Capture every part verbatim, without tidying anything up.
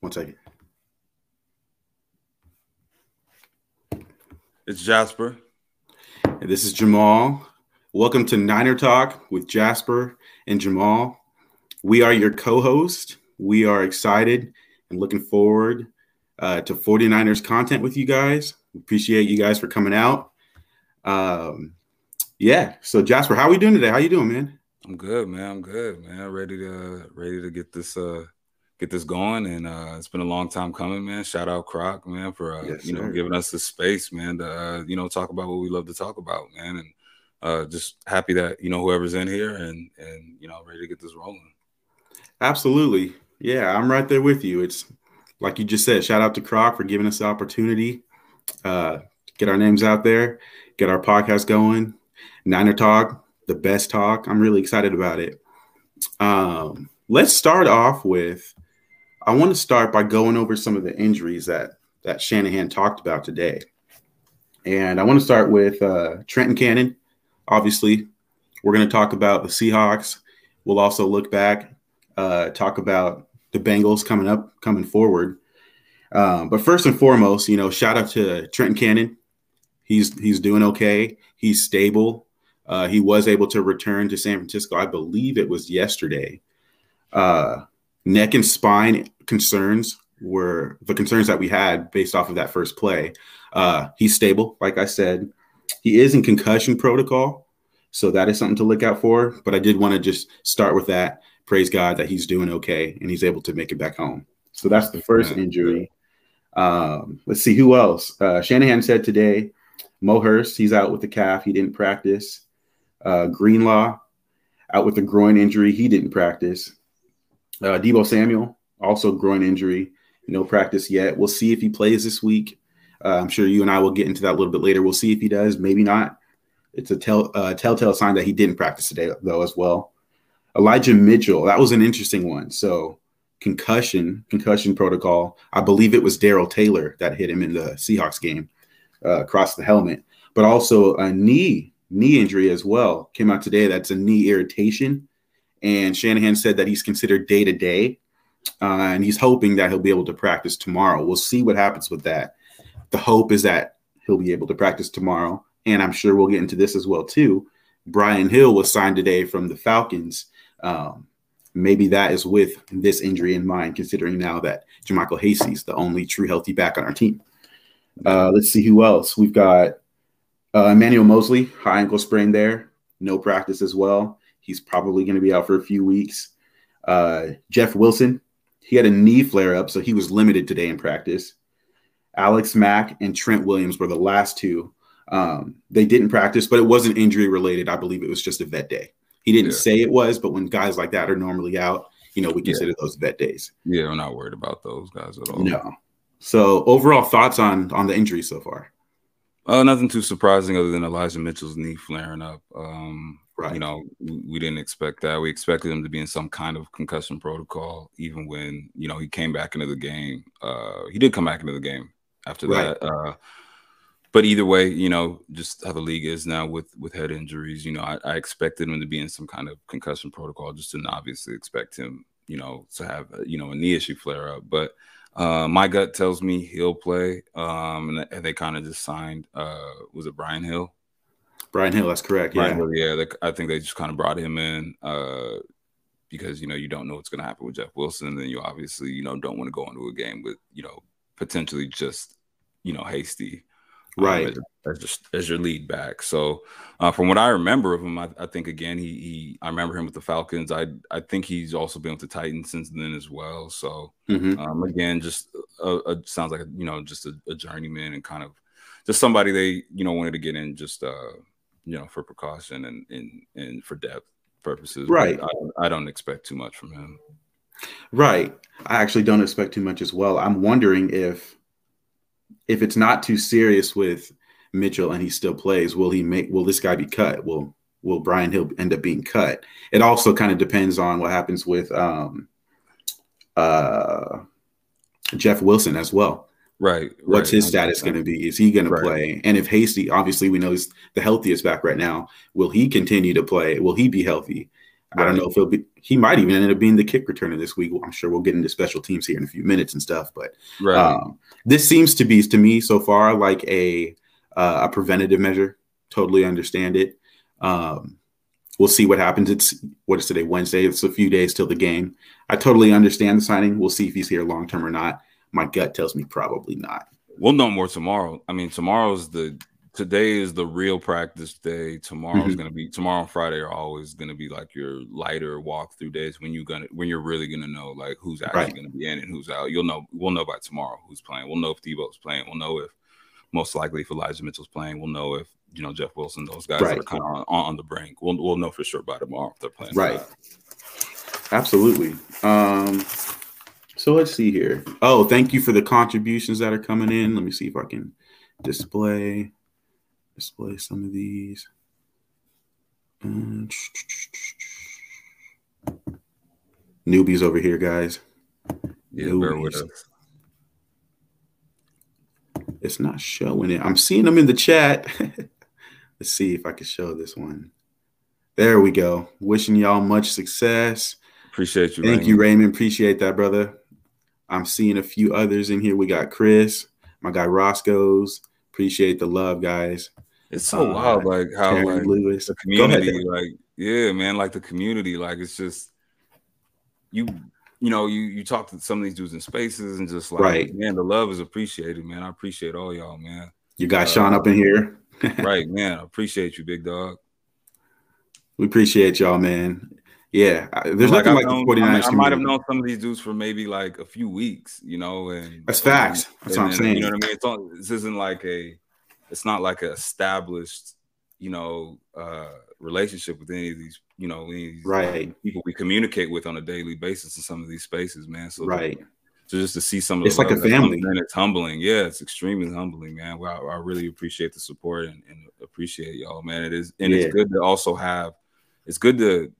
One second. It's Jasper. And this is Jamal. Welcome to Niner Talk with Jasper and Jamal. We are your co-host. We are excited and looking forward uh, to 49ers content with you guys. We appreciate you guys for coming out. Um, yeah. So Jasper, how are we doing today? How you doing, man? I'm good, man. I'm good, man. Ready to ready to get this uh, get this going, and uh, it's been a long time coming, man. Shout out Croc, man, for uh, yes, you know sir. giving us the space, man, to uh, you know talk about what we love to talk about, man, and uh, just happy that you know whoever's in here and and you know ready to get this rolling. Absolutely, yeah, I'm right there with you. It's like you just said. Shout out to Croc for giving us the opportunity. Uh, get our names out there, get our podcast going. Niner Talk. The best talk. I'm really excited about it. Um, let's start off with, I want to start by going over some of the injuries that, that Shanahan talked about today. And I want to start with uh, Trenton Cannon. Obviously, we're going to talk about the Seahawks. We'll also look back, uh, talk about the Bengals coming up, coming forward. Um, but first and foremost, you know, shout out to Trenton Cannon. He's, he's doing okay. He's stable. Uh, he was able to return to San Francisco. I believe it was yesterday. Uh, neck and spine concerns were the concerns that we had based off of that first play. Uh, he's stable, like I said. He is in concussion protocol, so that is something to look out for. But I did want to just start with that. Praise God that he's doing okay and he's able to make it back home. So that's the first injury. Um, let's see who else. Uh, Shanahan said today, Mo Hurst, he's out with the calf. He didn't practice. Uh, Greenlaw out with a groin injury. He didn't practice. Uh, Deebo Samuel, also groin injury. No practice yet. We'll see if he plays this week. Uh, I'm sure you and I will get into that a little bit later. We'll see if he does. Maybe not. It's a tell, uh, telltale sign that he didn't practice today, though, as well. Elijah Mitchell, that was an interesting one. So concussion, concussion protocol. I believe it was Daryl Taylor that hit him in the Seahawks game uh, across the helmet. But also a knee knee injury as well came out today. That's a knee irritation, and Shanahan said that he's considered day to day, uh, and he's hoping that he'll be able to practice tomorrow. We'll see what happens with that. The hope is that he'll be able to practice tomorrow, and I'm sure we'll get into this as well too. Brian Hill was signed today from the Falcons. Um, maybe that is with this injury in mind, considering now that Jermichael Hastie is the only true healthy back on our team. Uh, let's see who else we've got. Uh, Emmanuel Moseley, high ankle sprain there. No practice as well. He's probably going to be out for a few weeks. Uh, Jeff Wilson, he had a knee flare-up, so he was limited today in practice. Alex Mack and Trent Williams were the last two. Um, they didn't practice, but it wasn't injury-related. I believe it was just a vet day. He didn't yeah. say it was, but when guys like that are normally out, you know, we consider yeah. those vet days. Yeah, I'm not worried about those guys at all. No. So overall thoughts on on the injury so far? Uh, nothing too surprising other than Elijah Mitchell's knee flaring up. Um, right. You know, we, we didn't expect that. We expected him to be in some kind of concussion protocol, even when, you know, he came back into the game. Uh, he did come back into the game after right. that. Uh, but either way, you know, just how the league is now with, with head injuries, you know, I, I expected him to be in some kind of concussion protocol. Just didn't obviously expect him, you know, to have, you know, a knee issue flare up. But Uh, my gut tells me he'll play, um, and they kind of just signed, uh, was it Brian Hill? Brian Hill, that's correct, yeah. Brian Hill, yeah, they, I think they just kind of brought him in uh, because, you know, you don't know what's going to happen with Jeff Wilson, and then you obviously, you know, don't want to go into a game with, you know, potentially just, you know, Hastie. Right. Um, as, as, your, as your lead back. So uh, from what I remember of him, I, I think, again, he, he I remember him with the Falcons. I I think he's also been with the Titans since then as well. So, mm-hmm. um, again, just a, a, sounds like, a, you know, just a, a journeyman and kind of just somebody they, you know, wanted to get in just, uh, you know, for precaution and, and, and for depth purposes. Right. I, I don't expect too much from him. Right. I actually don't expect too much as well. I'm wondering if. If it's not too serious with Mitchell and he still plays, will he make? Will this guy be cut? Will Will Brian Hill end up being cut? It also kind of depends on what happens with um, uh, Jeff Wilson as well. Right. What's right. his status going to be? Is he going right. to play? And if Hastie, obviously, we know he's the healthiest back right now. Will he continue to play? Will he be healthy? I don't know if he'll be – he might even end up being the kick returner this week. I'm sure we'll get into special teams here in a few minutes and stuff. But right. um, this seems to be, to me so far, like a uh, a preventative measure. Totally understand it. Um, we'll see what happens. It's – what is today, Wednesday? It's a few days till the game. I totally understand the signing. We'll see if he's here long-term or not. My gut tells me probably not. We'll know more tomorrow. I mean, tomorrow's the – today is the real practice day. Tomorrow's mm-hmm. gonna be tomorrow and Friday are always gonna be like your lighter walkthrough days when you gonna when you're really gonna know like who's actually right. gonna be in and who's out. You'll know we'll know by tomorrow who's playing. We'll know if Deebo's playing. We'll know if most likely if Elijah Mitchell's playing. We'll know if you know Jeff Wilson. Those guys right. that are kind of on, on the brink. We'll we'll know for sure by tomorrow if they're playing. Right. Absolutely. Um, so let's see here. Oh, thank you for the contributions that are coming in. Let me see if I can display. Display some of these. Um, newbies over here, guys. Yeah, newbies. Bear with us. It's not showing it. I'm seeing them in the chat. Let's see if I can show this one. There we go. Wishing y'all much success. Appreciate you. Thank Raymond. you, Raymond. Appreciate that, brother. I'm seeing a few others in here. We got Chris, my guy Roscoe's. Appreciate the love, guys. It's so uh, wild, like how Karen like Lewis. the community, ahead, like yeah, man, like the community, like it's just you, you know, you you talk to some of these dudes in spaces and just like, right. man, the love is appreciated, man. I appreciate all y'all, man. You got uh, Sean up in here, right, man? I appreciate you, big dog. We appreciate y'all, man. Yeah, there's like nothing I've like known, the 49ers. I, mean, I might have known some of these dudes for maybe like a few weeks, you know. And that's facts. That's and, what I'm and, saying. You know what I mean? It's all, this isn't like a, it's not like an established, you know, uh, relationship with any of these, you know, any of these, right. like, people we communicate with on a daily basis in some of these spaces, man. So right. The, so just to see some of the it's like a family, and it's humbling. Yeah, it's extremely humbling, man. Well, I, I really appreciate the support and, and appreciate y'all, man. It is, and yeah. it's good to also have. It's good to.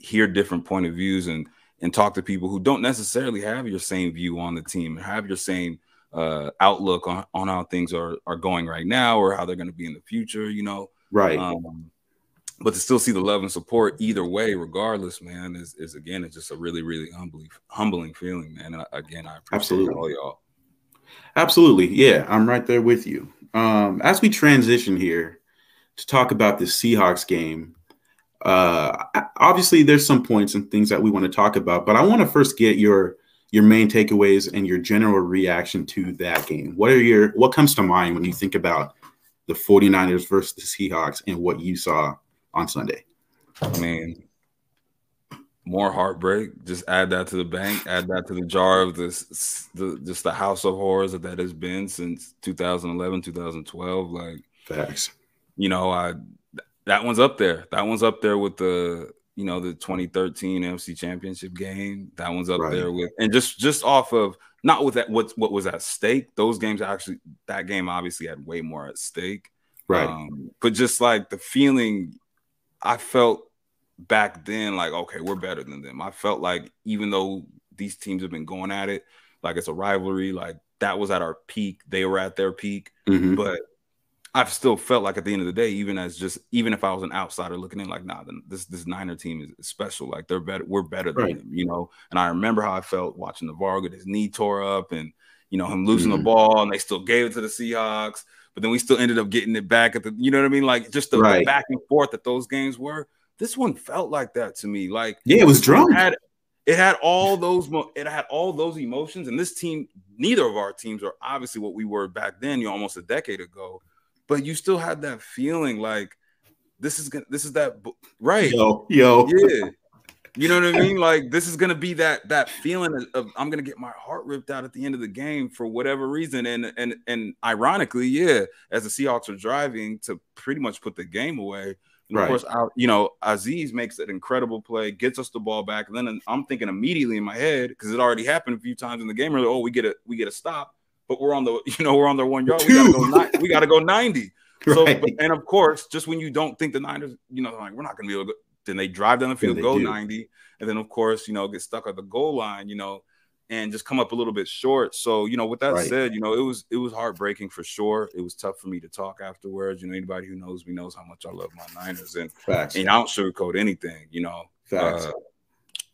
hear different point of views and and talk to people who don't necessarily have your same view on the team and have your same uh outlook on, on how things are are going right now or how they're going to be in the future, you know. Right. Um, but to still see the love and support either way, regardless, man, is is again it's just a really, really humbling humbling feeling, man. And I, again, I appreciate Absolutely. all y'all. Absolutely. Yeah, I'm right there with you. Um, as we transition here to talk about the Seahawks game. Uh, obviously there's some points and things that we want to talk about, but I want to first get your, your main takeaways and your general reaction to that game. What are your, what comes to mind when you think about the 49ers versus the Seahawks and what you saw on Sunday? I mean, more heartbreak, just add that to the bank, add that to the jar of this, the, just the house of horrors that that has been since two thousand eleven, two thousand twelve. Like, facts. You know, I, That one's up there. That one's up there with the, you know, the twenty thirteen N F C Championship game. That one's up right. there with, and just just off of not with that what what was at stake. Those games actually, that game obviously had way more at stake, right? Um, but just like the feeling, I felt back then, like okay, we're better than them. I felt like even though these teams have been going at it, like it's a rivalry. Like that was at our peak. They were at their peak, mm-hmm. but. I've still felt like at the end of the day, even as just even if I was an outsider looking in, like nah, this this Niner team is special. Like they're better, we're better than right. them, you know. And I remember how I felt watching Navarro get his knee tore up, and you know him losing mm-hmm. the ball, and they still gave it to the Seahawks, but then we still ended up getting it back at the, you know what I mean? Like just the, right. the back and forth that those games were. This one felt like that to me. Like yeah, it was drunk. It had, it had all those it had all those emotions, and this team, neither of our teams are obviously what we were back then, you know, almost a decade ago. But you still had that feeling like this is gonna, this is that right? Yo, yo, yeah, you know what I mean. Like this is gonna be that that feeling of, of I'm gonna get my heart ripped out at the end of the game for whatever reason. And and and ironically, yeah, as the Seahawks are driving to pretty much put the game away, and right. of course, I, you know, Azeez makes an incredible play, gets us the ball back. And then I'm thinking immediately in my head because it already happened a few times in the game. Like, oh, we get a we get a stop. But we're on the, you know, we're on their one yard. We gotta go. Ni- we gotta go ninety. So, right. but, and of course, just when you don't think the Niners, you know, like we're not gonna be able to. Go, then they drive down the field, yeah, go do. ninety, and then of course, you know, get stuck at the goal line, you know, and just come up a little bit short. So, you know, with that right. said, you know, it was it was heartbreaking for sure. It was tough for me to talk afterwards. You know, anybody who knows me knows how much I love my Niners, and Facts. and I don't sugarcoat anything. You know, Facts. Uh,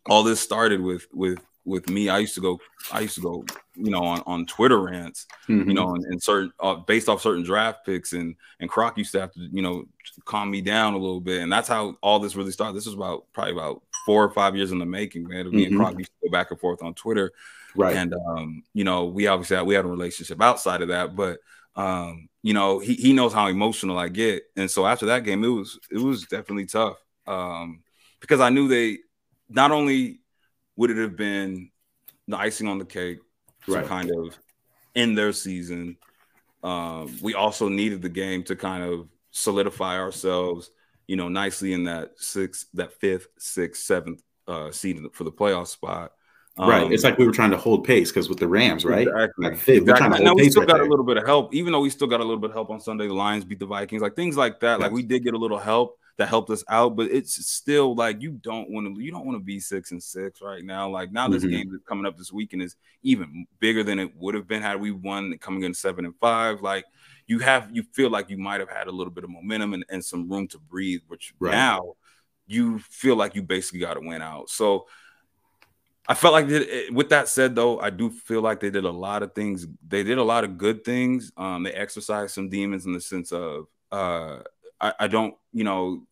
all this started with with with me. I used to go, I used to go, you know, on, on Twitter rants, mm-hmm. you know, and, and certain uh, based off certain draft picks, and and Croc used to have to, you know, calm me down a little bit, and that's how all this really started. This was about probably about four or five years in the making, man. Me mm-hmm. and Croc used to go back and forth on Twitter, right? And um, you know, we obviously had, we had a relationship outside of that, but um, you know, he he knows how emotional I get, and so after that game, it was it was definitely tough, um, because I knew they not only would it have been the icing on the cake, right, to kind of end their season, um, we also needed the game to kind of solidify ourselves, you know, nicely in that sixth, that fifth, sixth, seventh uh, seed for the playoff spot. Um, right. It's like we were trying to hold pace because with the Rams, right? Exactly. Like, hey, exactly. And now we still right got there. a little bit of help, even though we still got a little bit of help on Sunday. The Lions beat the Vikings, like things like that. Yes. Like we did get a little help that helped us out, but it's still like you don't want to you don't want to be six and six right now. Like now this mm-hmm. game that's coming up this weekend is even bigger than it would have been had we won, coming in seven and five. Like you have you feel like you might have had a little bit of momentum and, and some room to breathe, which right. now you feel like you basically got to win out. So I felt like it, with that said, though, I do feel like they did a lot of things. They did a lot of good things. Um, they exercised some demons in the sense of uh, I, I don't, you know,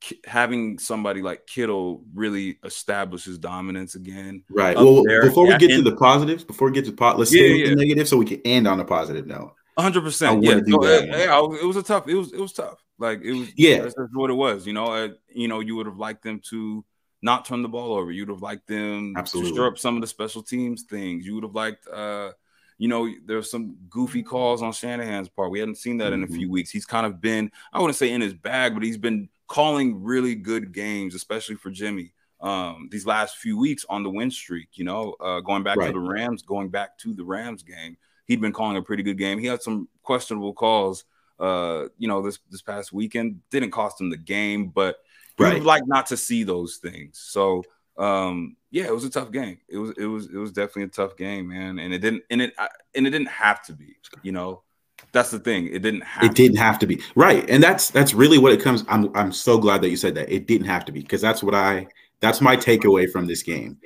k- having somebody like Kittle really establishes dominance again. Right. Well, there. before yeah, we get and, to the positives, before we get to pot, let's yeah, stay with yeah. the negative so we can end on a positive note. one hundred percent. Yeah, no, it, yeah, it was a tough. It was it was tough. Like it was. Yeah, that's what it was. You know, I, you know, you would have liked them to not turn the ball over. You'd have liked them Absolutely. to stir up some of the special teams things. You would have liked, uh, you know, there's some goofy calls on Shanahan's part. We hadn't seen that mm-hmm. in a few weeks. He's kind of been, I wouldn't say in his bag, but he's been calling really good games, especially for Jimmy, um, these last few weeks on the win streak, you know, uh, going back right. to the Rams, going back to the Rams game. He'd been calling a pretty good game. He had some questionable calls, uh, you know, this, this past weekend. Didn't cost him the game, but we right. would like not to see those things. So, um, yeah, it was a tough game. It was, it was, it was definitely a tough game, man. And it didn't, and it, and it didn't have to be. You know, that's the thing. It didn't have. It to didn't be. have to be right. And that's that's really what it comes. I'm I'm so glad that you said that. It didn't have to be, because that's what I. That's my takeaway from this game.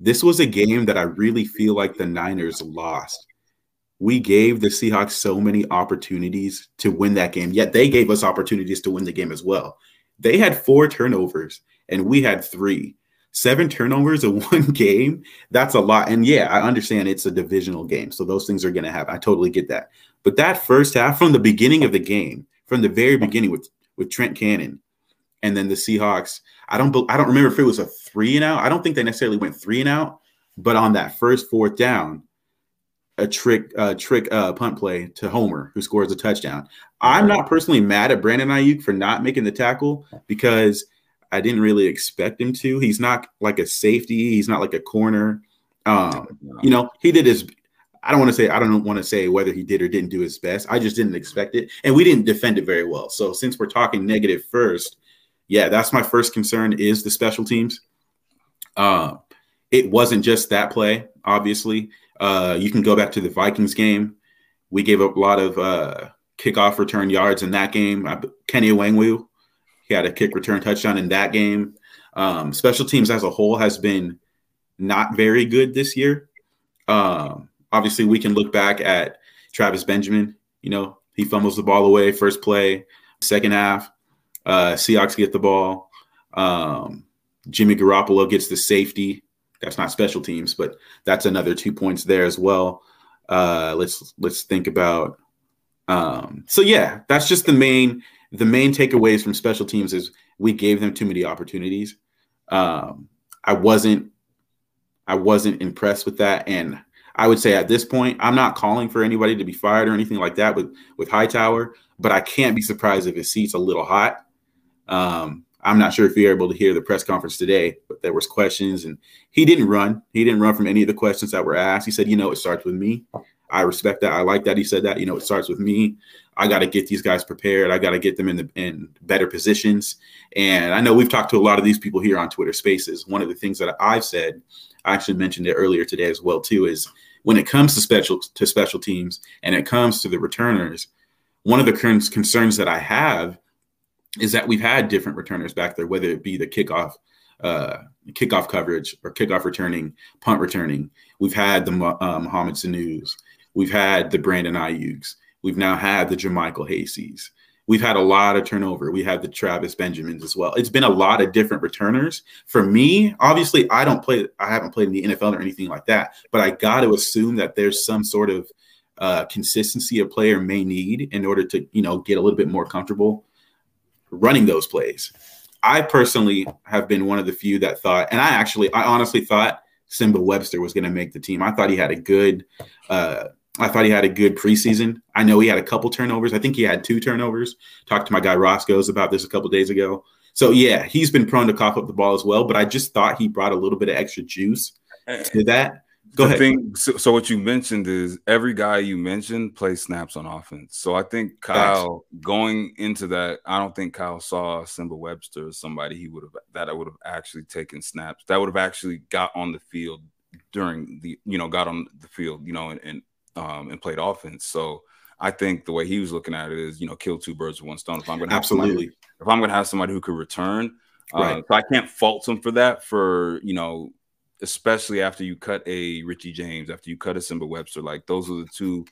This was a game that I really feel like the Niners lost. We gave the Seahawks so many opportunities to win that game, yet they gave us opportunities to win the game as well. They had four turnovers and we had three. Seven turnovers in one game, that's a lot. And yeah, I understand it's a divisional game, so those things are going to happen. I totally get that. But that first half, from the beginning of the game, from the very beginning with, with Trent Cannon and then the Seahawks, I don't I don't remember if it was a three and out. I don't think they necessarily went three and out, but on that first fourth down, a trick uh, trick uh, punt play to Homer, who scores a touchdown. I'm not personally mad at Brandon Aiyuk for not making the tackle, because I didn't really expect him to. He's not like a safety. He's not like a corner. Um, you know, he did his – I don't want to say – I don't want to say whether he did or didn't do his best. I just didn't expect it, and we didn't defend it very well. So since we're talking negative first, yeah, that's my first concern is the special teams. Uh, it wasn't just that play, obviously. Uh, you can go back to the Vikings game. We gave up a lot of uh, kickoff return yards in that game. I, Kenny Wangwu, he had a kick return touchdown in that game. Um, special teams as a whole has been not very good this year. Um, obviously, we can look back at Travis Benjamin. You know, he fumbles the ball away, first play, second half. Uh, Seahawks get the ball. Um, Jimmy Garoppolo gets the safety. That's not special teams, but that's another two points there as well. Uh, let's let's think about. Um, so yeah, that's just the main the main takeaways from special teams is we gave them too many opportunities. Um, I wasn't I wasn't impressed with that, and I would say at this point I'm not calling for anybody to be fired or anything like that with with Hightower, but I can't be surprised if his seat's a little hot. Um, I'm not sure if you're able to hear the press conference today, but there was questions, and he didn't run. He didn't run from any of the questions that were asked. He said, you know, it starts with me. I respect that. I like that he said that. You know, it starts with me. I got to get these guys prepared. I got to get them in the in better positions. And I know we've talked to a lot of these people here on Twitter Spaces. One of the things that I've said, I actually mentioned it earlier today as well, too, is when it comes to special to special teams and it comes to the returners, one of the concerns that I have is that we've had different returners back there, whether it be the kickoff uh, kickoff coverage or kickoff returning, punt returning. We've had the uh, Mohamed Sanu's. We've had the Brandon Aiyuk's. We've now had the Jermichael Hasties. We've had a lot of turnover. We had the Travis Benjamins as well. It's been a lot of different returners. For me, obviously, I don't play. I haven't played in the N F L or anything like that, but I got to assume that there's some sort of uh, consistency a player may need in order to, you know, get a little bit more comfortable running those plays. I personally have been one of the few that thought, and I actually, I honestly thought Simba Webster was going to make the team. I thought he had a good. Uh, I thought he had a good preseason. I know he had a couple turnovers. I think he had two turnovers. Talked to my guy Roscoe's about this a couple days ago. So, yeah, he's been prone to cough up the ball as well, but I just thought he brought a little bit of extra juice to that. Go ahead. Thing, so, so what you mentioned is every guy you mentioned plays snaps on offense. So I think Kyle, Thanks. going into that, I don't think Kyle saw Simba Webster as somebody he would have that I would have actually taken snaps, that would have actually got on the field during the, you know, got on the field, you know, and, and Um, and played offense. So I think the way he was looking at it is, you know, kill two birds with one stone. If I'm going to absolutely, somebody, if I'm going to have somebody who could return, uh, right. So I can't fault him for that. For you know, especially after you cut a Richie James, after you cut a Simba Webster, like those are the two,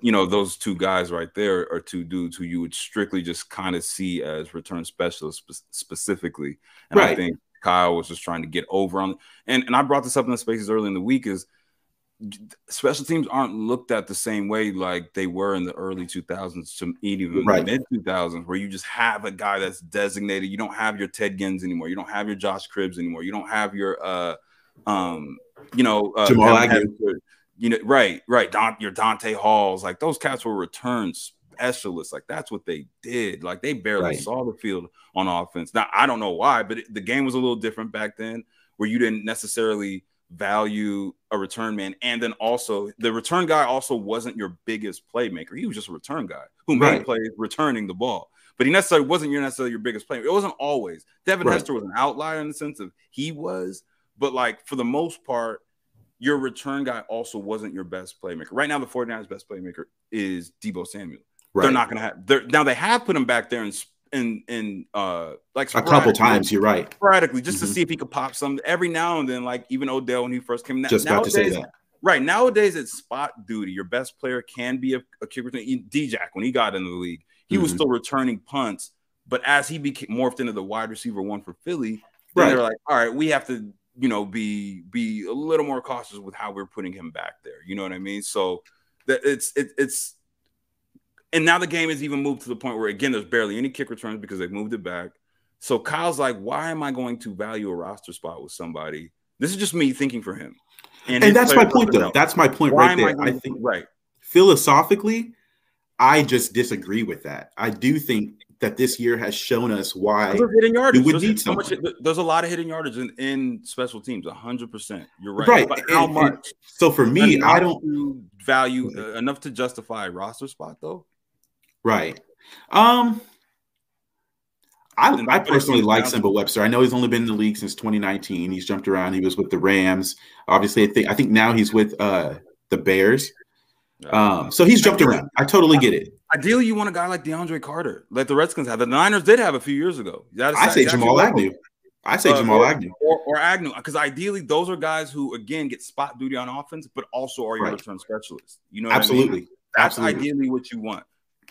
you know, those two guys right there are two dudes who you would strictly just kind of see as return specialists spe specifically. And right. I think Kyle was just trying to get over on. And and I brought this up in the spaces early in the week is. Special teams aren't looked at the same way like they were in the early two thousands to even right. mid two thousands, where you just have a guy that's designated. You don't have your Ted Ginn anymore. You don't have your Josh Cribbs anymore. You don't have your, uh, um, you know, uh, Jamal Agnew. You know, right, right. Don, your Dante Halls, like those cats were return specialists. Like that's what they did. Like they barely right. saw the field on offense. Now I don't know why, but it, the game was a little different back then, where you didn't necessarily value a return man, and then also the return guy also wasn't your biggest playmaker. He was just a return guy who made right. plays returning the ball, but he necessarily wasn't your necessarily your biggest player. It wasn't always. Devin right. Hester was an outlier in the sense of he was, but like for the most part, your return guy also wasn't your best playmaker. Right now, the forty-niners' best playmaker is Deebo Samuel. Right. They're not going to have. They're, now they have put him back there and. And and uh, like a couple times, you're right. Sporadically, just mm-hmm. to see if he could pop something every now and then. Like even Odell when he first came. Just nowadays, about to say that. Right nowadays, it's spot duty. Your best player can be a, a kick return. D-Jack when he got in the league, he mm-hmm. was still returning punts, but as he became morphed into the wide receiver one for Philly, then right. they're like, all right, we have to, you know, be be a little more cautious with how we're putting him back there. You know what I mean? So that it's it, it's. And now the game has even moved to the point where, again, there's barely any kick returns because they've moved it back. So Kyle's like, why am I going to value a roster spot with somebody? This is just me thinking for him. And, and that's my point, though. Else. That's my point why right there. I, I think right. philosophically, I just disagree with that. I do think that this year has shown us why we would need so much. There's a lot of hidden yardage in, in special teams, one hundred percent. You're right. Right. But how and, much? And so for me, I don't value uh, enough to justify a roster spot, though. Right. Um, I, I personally like Simba Webster. I know he's only been in the league since twenty nineteen. He's jumped around. He was with the Rams. Obviously, I think, I think now he's with uh, the Bears. Um, so he's jumped around. I totally get it. Ideally, you want a guy like DeAndre Carter, like the Redskins have. The Niners did have a few years ago. That is, I say Jamal Agnew. I say uh, Jamal Agnew. Or, or Agnew. Because ideally, those are guys who, again, get spot duty on offense, but also are your right. return specialists. You know what Absolutely. I mean? That's Absolutely. ideally what you want.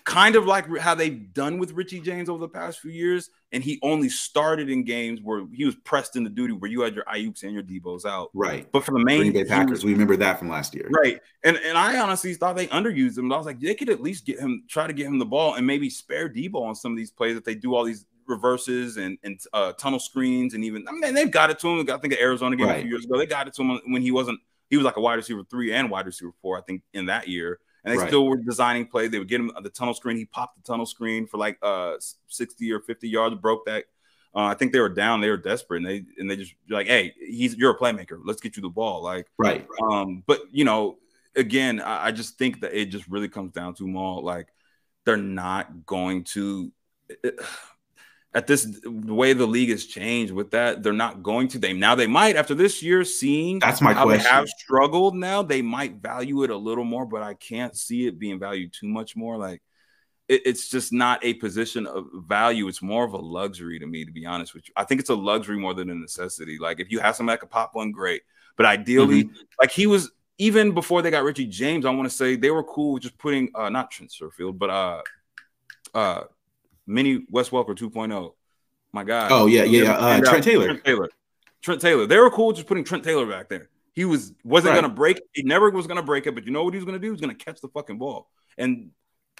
Kind of like how they've done with Richie James over the past few years, and he only started in games where he was pressed into duty, where you had your Aiyuks and your Deebos out. Right. But for the main Green Bay Packers, we remember that from last year. Right. And and I honestly thought they underused him. I was like, they could at least get him, try to get him the ball, and maybe spare Deebo on some of these plays that they do all these reverses and and uh, tunnel screens, and even I mean they've got it to him. I think the Arizona game right. a few years ago, they got it to him when he wasn't. He was like a wide receiver three and wide receiver four, I think, in that year. And they right. still were designing plays. They would get him the tunnel screen. He popped the tunnel screen for like uh, sixty or fifty yards, broke that. Uh, I think they were down. They were desperate. And they and they just like, hey, he's you're a playmaker. Let's get you the ball. Like, right. Um, but, you know, again, I, I just think that it just really comes down to Maul. Like, they're not going to it, at this the way the league has changed with that. They're not going to. They now they might after this year seeing that's my how question. They have struggled now. They might value it a little more, but I can't see it being valued too much more. Like it, it's just not a position of value. It's more of a luxury to me, to be honest with you. I think it's a luxury more than a necessity. Like, if you have somebody that could pop one, great. But ideally, mm-hmm. like he was, even before they got Richie James, I want to say they were cool with just putting, uh, not Trent Sherfield, but uh, uh, mini Wes Welker two point oh. My God. Oh, yeah, yeah. Uh, Trent Taylor. Trent Taylor. Trent Taylor. They were cool just putting Trent Taylor back there. He was, wasn't right. going to break it. He never was going to break it. But you know what he was going to do? He was going to catch the fucking ball. And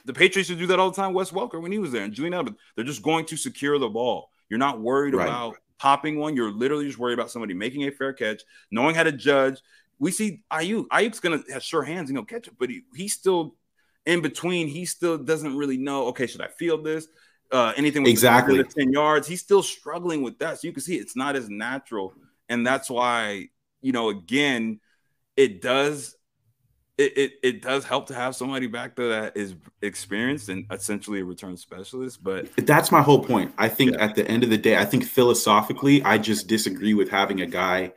the Patriots used to do that all the time. Wes Welker, when he was there, and Julian Edelman, they're just going to secure the ball. You're not worried right. about popping one. You're literally just worried about somebody making a fair catch, knowing how to judge. We see Aiyuk. Ayuk's going to have sure hands and he'll catch it. But he, he's still in between. He still doesn't really know, okay, should I field this? Uh, anything with exactly the ten yards, he's still struggling with that. So you can see it's not as natural, and that's why, you know, again, it does it it, it does help to have somebody back there that is experienced and essentially a return specialist. But that's my whole point. I think yeah. at the end of the day, I think philosophically, I just disagree with having a guy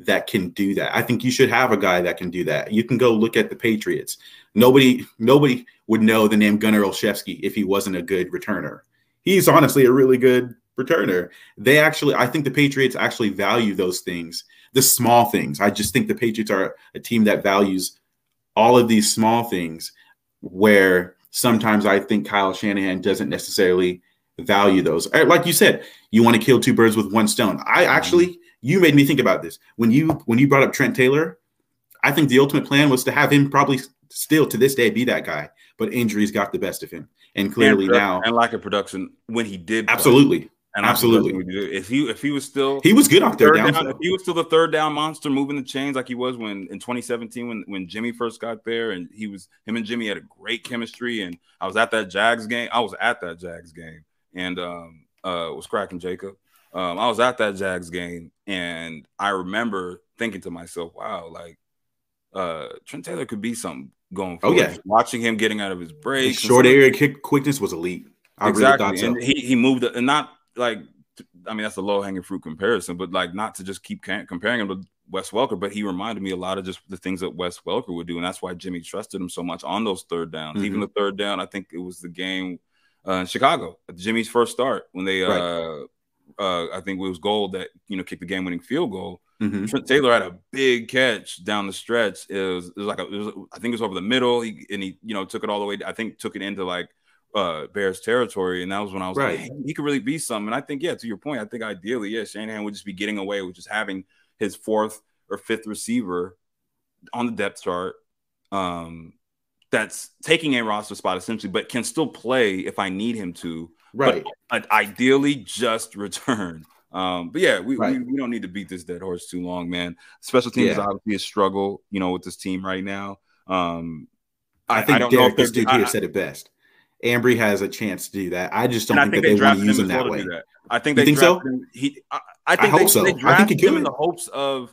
that can do that. I think you should have a guy that can do that. You can go look at the Patriots. Nobody, nobody would know the name Gunnar Olszewski if he wasn't a good returner. He's honestly a really good returner. They actually, I think the Patriots actually value those things, the small things. I just think the Patriots are a team that values all of these small things, where sometimes I think Kyle Shanahan doesn't necessarily value those. Like you said, you want to kill two birds with one stone. I actually, you made me think about this. When you when you brought up Trent Taylor, I think the ultimate plan was to have him probably still to this day be that guy, but injuries got the best of him. And clearly and now. And lack of production when he did. Absolutely. Play. And absolutely. If he if he was still. He was good off third down. down if he was still the third down monster moving the chains like he was when in twenty seventeen when, when Jimmy first got there, and he was, him and Jimmy had a great chemistry. And I was at that Jags game. I was at that Jags game. And um, uh, was cracking Jacob. Um, I was at that Jags game, and I remember thinking to myself, wow, like uh, Trent Taylor could be something going forward. Oh, yeah. Watching him getting out of his breaks. His short area kick quickness was elite. I exactly. really thought so. And he, he moved, and not like, I mean, that's a low-hanging fruit comparison, but like not to just keep comparing him to Wes Welker, but he reminded me a lot of just the things that Wes Welker would do, and that's why Jimmy trusted him so much on those third downs. Mm-hmm. Even the third down, I think it was the game uh, in Chicago, Jimmy's first start when they right. – uh, Uh, I think it was Gold that, you know, kicked the game-winning field goal. Mm-hmm. Trent Taylor had a big catch down the stretch. It was, it was like a, it was, I think it was over the middle, he, and he, you know, took it all the way. I think took it into like uh, Bears territory, and that was when I was right. like, hey, he could really be something. And I think, yeah, to your point, I think ideally, yeah, Shanahan would just be getting away with just having his fourth or fifth receiver on the depth chart. Um, that's taking a roster spot essentially, but can still play if I need him to. Right. But ideally, just return. Um, but yeah, we, right. we we don't need to beat this dead horse too long, man. Special teams yeah. is obviously a struggle, you know, with this team right now. Um, I, I think I don't Derek know if dude here said it best. Ambry has a chance to do that. I just don't think, I think that they, they want to use him that way. That. I think they think so. Him. He, I, I think I they, so. they drafted I think him in the hopes of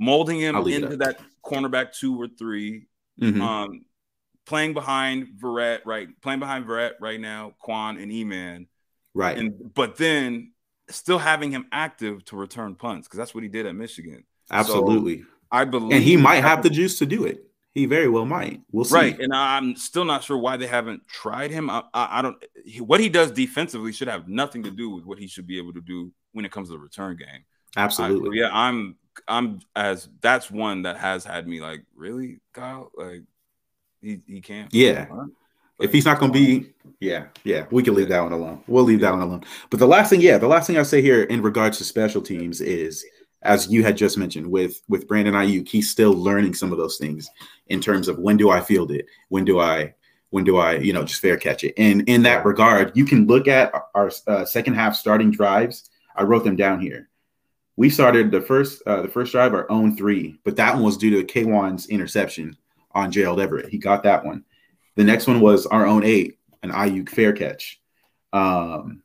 molding him into that cornerback two or three. Mm-hmm. Um, Playing behind Verrett, right? Playing behind Verrett right now, Quan and E-Man, right? And but then still having him active to return punts, because that's what he did at Michigan. Absolutely, so I believe, and he might have the juice to do it. He very well might. We'll see. Right, and I'm still not sure why they haven't tried him. I, I, I don't. He, what he does defensively should have nothing to do with what he should be able to do when it comes to the return game. Absolutely. I, yeah, I'm. I'm as that's one that has had me like, really, Kyle, like. He, he can't. Yeah. If he's not going to be, yeah, yeah, we can leave that one alone. We'll leave that one alone. But the last thing, yeah, the last thing I say here in regards to special teams is, as you had just mentioned with, with Brandon Aiyuk, he's still learning some of those things in terms of when do I field it? When do I, when do I, you know, just fair catch it? And in that regard, you can look at our uh, second half starting drives. I wrote them down here. We started the first, uh, the first drive, our own three, but that one was due to Kwan's interception on Gerald Everett. He got that one. The next one was our own eight, an Aiyuk fair catch. Um,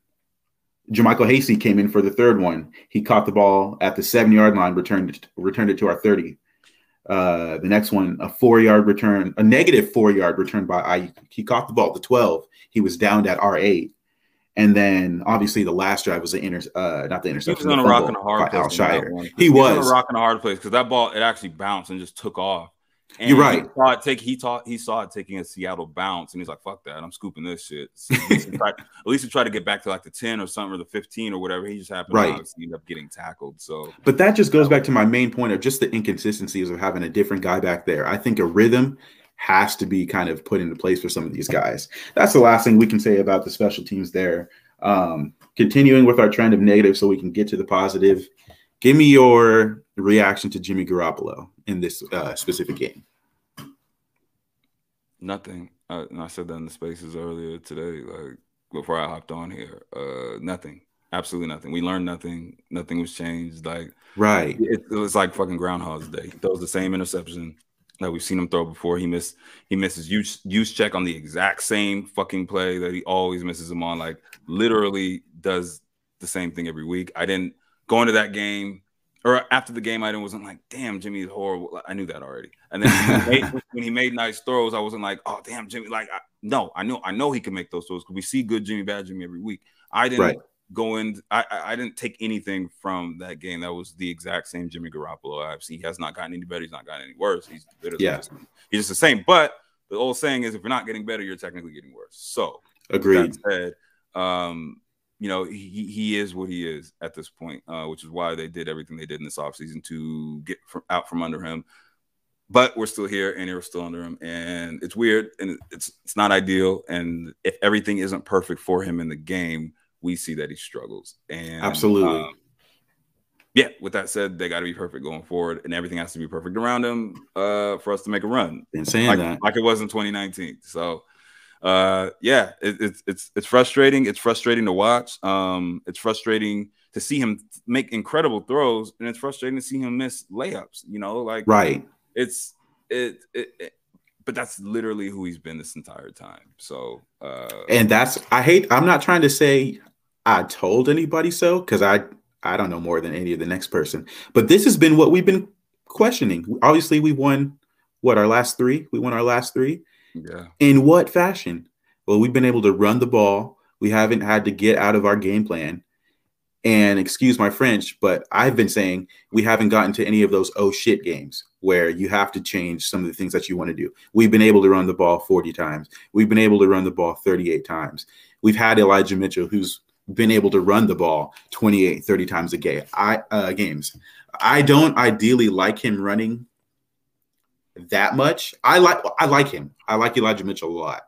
Jermichael Hastie came in for the third one. He caught the ball at the seven-yard line, returned it, returned it to our thirty. Uh, the next one, a four-yard return, a negative four-yard return by Aiyuk. He caught the ball at the twelve. He was downed at our eight. And then, obviously, the last drive was the inter, uh, not the interception. He was on a rock and a hard place. He was on a rock and a hard place because that ball, it actually bounced and just took off. And you're right. He saw it take, he, taught, he saw it taking a Seattle bounce, and he's like, fuck that. I'm scooping this shit. So at, least tried, at least he tried to get back to like the ten or something, or the fifteen or whatever. He just happened right. to obviously end up getting tackled. So, but that just goes back to my main point of just the inconsistencies of having a different guy back there. I think a rhythm has to be kind of put into place for some of these guys. That's the last thing we can say about the special teams there. Um, continuing with our trend of negative so we can get to the positive, give me your reaction to Jimmy Garoppolo in this uh, specific game. Nothing. Uh, and I said that in the spaces earlier today, like before I hopped on here. Uh, nothing. Absolutely nothing. We learned nothing. Nothing was changed. Like right. It, it was like fucking Groundhog's Day. That was the same interception that we've seen him throw before. He missed. He misses use use check on the exact same fucking play that he always misses him on. Like literally does the same thing every week. I didn't go into that game. Or after the game, I wasn't like, damn, Jimmy's horrible. I knew that already. And then when he made, when he made nice throws, I wasn't like, oh, damn, Jimmy. Like, I, no, I know I know he can make those throws because we see good Jimmy, bad Jimmy every week. I didn't right. go in. I, I didn't take anything from that game. That was the exact same Jimmy Garoppolo. I've seen he has not gotten any better. He's not gotten any worse. He's literally yeah. just, he's just the same. But the old saying is, if you're not getting better, you're technically getting worse. So, agreed. With that said, um, you know, he he is what he is at this point, uh, which is why they did everything they did in this offseason to get from, out from under him. But we're still here, and we're still under him, and it's weird, and it's it's not ideal. And if everything isn't perfect for him in the game, we see that he struggles. And absolutely, um, yeah. With that said, they got to be perfect going forward, and everything has to be perfect around him uh, for us to make a run. Been saying like, that like it was in twenty nineteen. So. Uh, yeah, it, it's it's it's frustrating. It's frustrating to watch. Um, it's frustrating to see him make incredible throws, and it's frustrating to see him miss layups. You know, like right. It's it, it, it but that's literally who he's been this entire time. So, uh, and that's I hate. I'm not trying to say I told anybody so because I I don't know more than any of the next person. But this has been what we've been questioning. Obviously, we won what our last three. We won our last three. Yeah. In what fashion? Well, we've been able to run the ball. We haven't had to get out of our game plan. And excuse my French, but I've been saying we haven't gotten to any of those oh shit games where you have to change some of the things that you want to do. We've been able to run the ball forty times. We've been able to run the ball thirty-eight times. We've had Elijah Mitchell, who's been able to run the ball twenty-eight, thirty times a game. I uh, games. I don't ideally like him running that much. I like I like him. I like Elijah Mitchell a lot.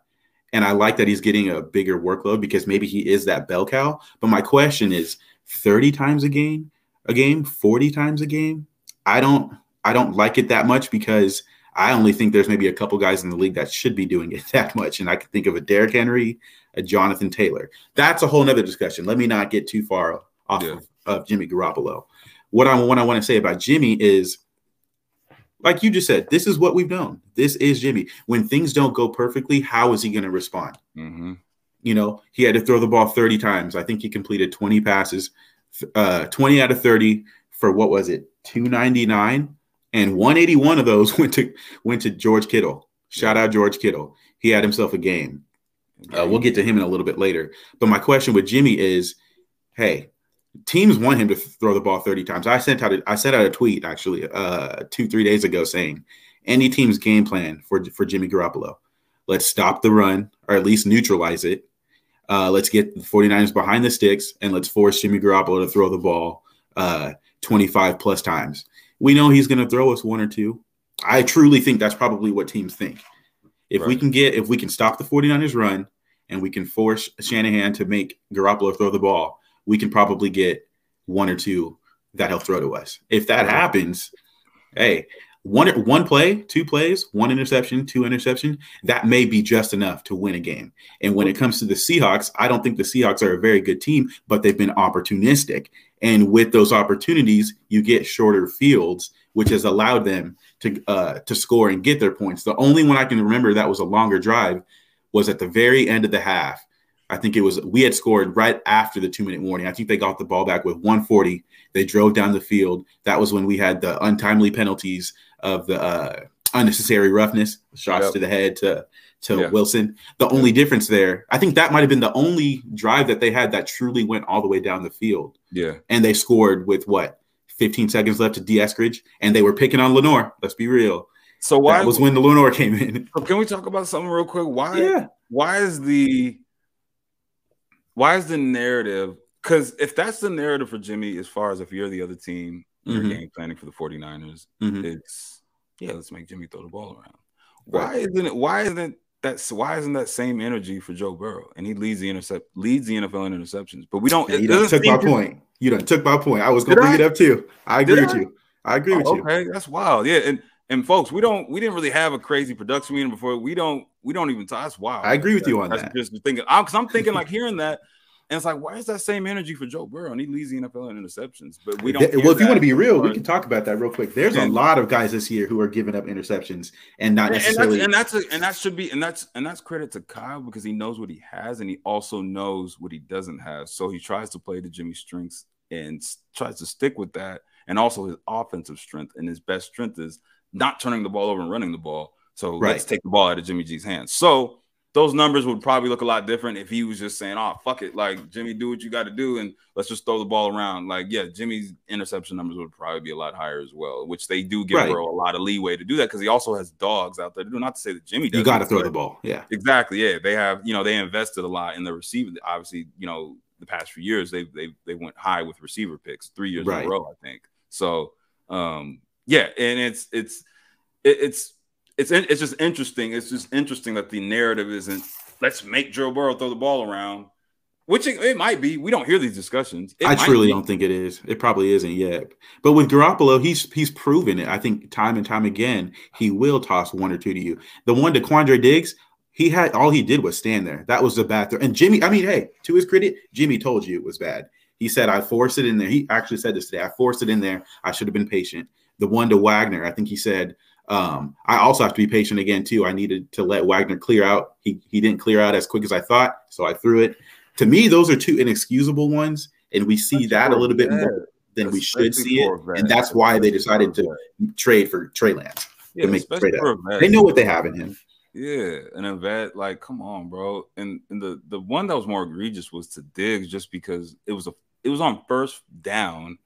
And I like that he's getting a bigger workload because maybe he is that bell cow. But my question is thirty times a game, a game, forty times a game. I don't I don't like it that much because I only think there's maybe a couple guys in the league that should be doing it that much. And I can think of a Derrick Henry, a Jonathan Taylor. That's a whole nother discussion. Let me not get too far off yeah. of, of Jimmy Garoppolo. What I what I want to say about Jimmy is, like you just said, this is what we've known. This is Jimmy. When things don't go perfectly, how is he going to respond? Mm-hmm. You know, he had to throw the ball thirty times. I think he completed twenty passes, uh, twenty out of thirty for what was it, two ninety-nine, and one eighty-one of those went to went to George Kittle. Shout out George Kittle. He had himself a game. Uh, we'll get to him in a little bit later. But my question with Jimmy is, hey. Teams want him to throw the ball thirty times. I sent out a, I sent out a tweet actually uh, two, three days ago saying any team's game plan for, for Jimmy Garoppolo. Let's stop the run or at least neutralize it. Uh, let's get the 49ers behind the sticks and let's force Jimmy Garoppolo to throw the ball uh, twenty-five plus times. We know he's going to throw us one or two. I truly think that's probably what teams think. If right. we can get if we can stop the 49ers run and we can force Shanahan to make Garoppolo throw the ball, we can probably get one or two that he'll throw to us. If that happens, hey, one one play, two plays, one interception, two interception, that may be just enough to win a game. And when it comes to the Seahawks, I don't think the Seahawks are a very good team, but they've been opportunistic. And with those opportunities, you get shorter fields, which has allowed them to uh, to score and get their points. The only one I can remember that was a longer drive was at the very end of the half. I think it was we had scored right after the two-minute warning. I think they got the ball back with one forty. They drove down the field. That was when we had the untimely penalties of the uh, unnecessary roughness, shots yep. to the head to, to yeah. Wilson. The only difference there, I think that might have been the only drive that they had that truly went all the way down the field. Yeah. And they scored with, what, fifteen seconds left to D. Eskridge, and they were picking on Lenoir. Let's be real. So why that was when the Lenoir came in. Can we talk about something real quick? Why? Yeah. Why is the why is the narrative? Because if that's the narrative for Jimmy, as far as if you're the other team, you're mm-hmm. game planning for the 49ers, mm-hmm. it's yeah, let's make Jimmy throw the ball around. Why isn't it? Why isn't that? Why isn't that same energy for Joe Burrow? And he leads the intercept, leads the N F L in interceptions. But we don't. Yeah, you done took my point. You done took my point. I was going to bring I? it up too. I agree Did with I? you. I agree oh, with you. Okay, that's wild. Yeah, and. And folks, we don't we didn't really have a crazy production meeting before. We don't we don't even talk. That's wild. I agree with you on that. Just thinking, I'm because I'm thinking like hearing that, and it's like, why is that same energy for Joe Burrow? And he leads the N F L in interceptions, but we don't. Well, if you want to be real, we can talk about that real quick. There's a lot of guys this year who are giving up interceptions and not necessarily. And that's, and that's a, and that should be and that's and that's credit to Kyle because he knows what he has and he also knows what he doesn't have. So he tries to play to Jimmy's strengths and tries to stick with that, and also his offensive strength and his best strength is not turning the ball over and running the ball. So right. let's take the ball out of Jimmy G's hands. So those numbers would probably look a lot different if he was just saying, oh, fuck it. Like, Jimmy, do what you got to do, and let's just throw the ball around. Like, yeah, Jimmy's interception numbers would probably be a lot higher as well, which they do give right. Burrow a lot of leeway to do that because he also has dogs out there. Not to say that Jimmy doesn't. You got to throw the ball. Yeah. Exactly, yeah. They have, you know, they invested a lot in the receiver. Obviously, you know, the past few years, they they they went high with receiver picks, three years right. in a row, I think. So, um yeah, and it's it's it's it's it's just interesting. It's just interesting that the narrative isn't let's make Joe Burrow throw the ball around, which it, it might be. We don't hear these discussions. It I truly be. don't think it is. It probably isn't yet. But with Garoppolo, he's he's proven it. I think time and time again he will toss one or two to you. The one to Quandre Diggs, he had all he did was stand there. That was the bad throw. And Jimmy, I mean, hey, to his credit, Jimmy told you it was bad. He said I forced it in there. He actually said this today. I forced it in there. I should have been patient. The one to Wagner, I think he said, um, I also have to be patient again, too. I needed to let Wagner clear out. He he didn't clear out as quick as I thought, so I threw it. To me, those are two inexcusable ones, and we see that's that a little bad. bit more than that's we should see it, bad. and that's why they decided to trade for Trey Lance. Yeah, to make the trade up. They know what they have in him. Yeah, and a vet, like, come on, bro. And, and the, the one that was more egregious was to Diggs just because it was a it was on first down.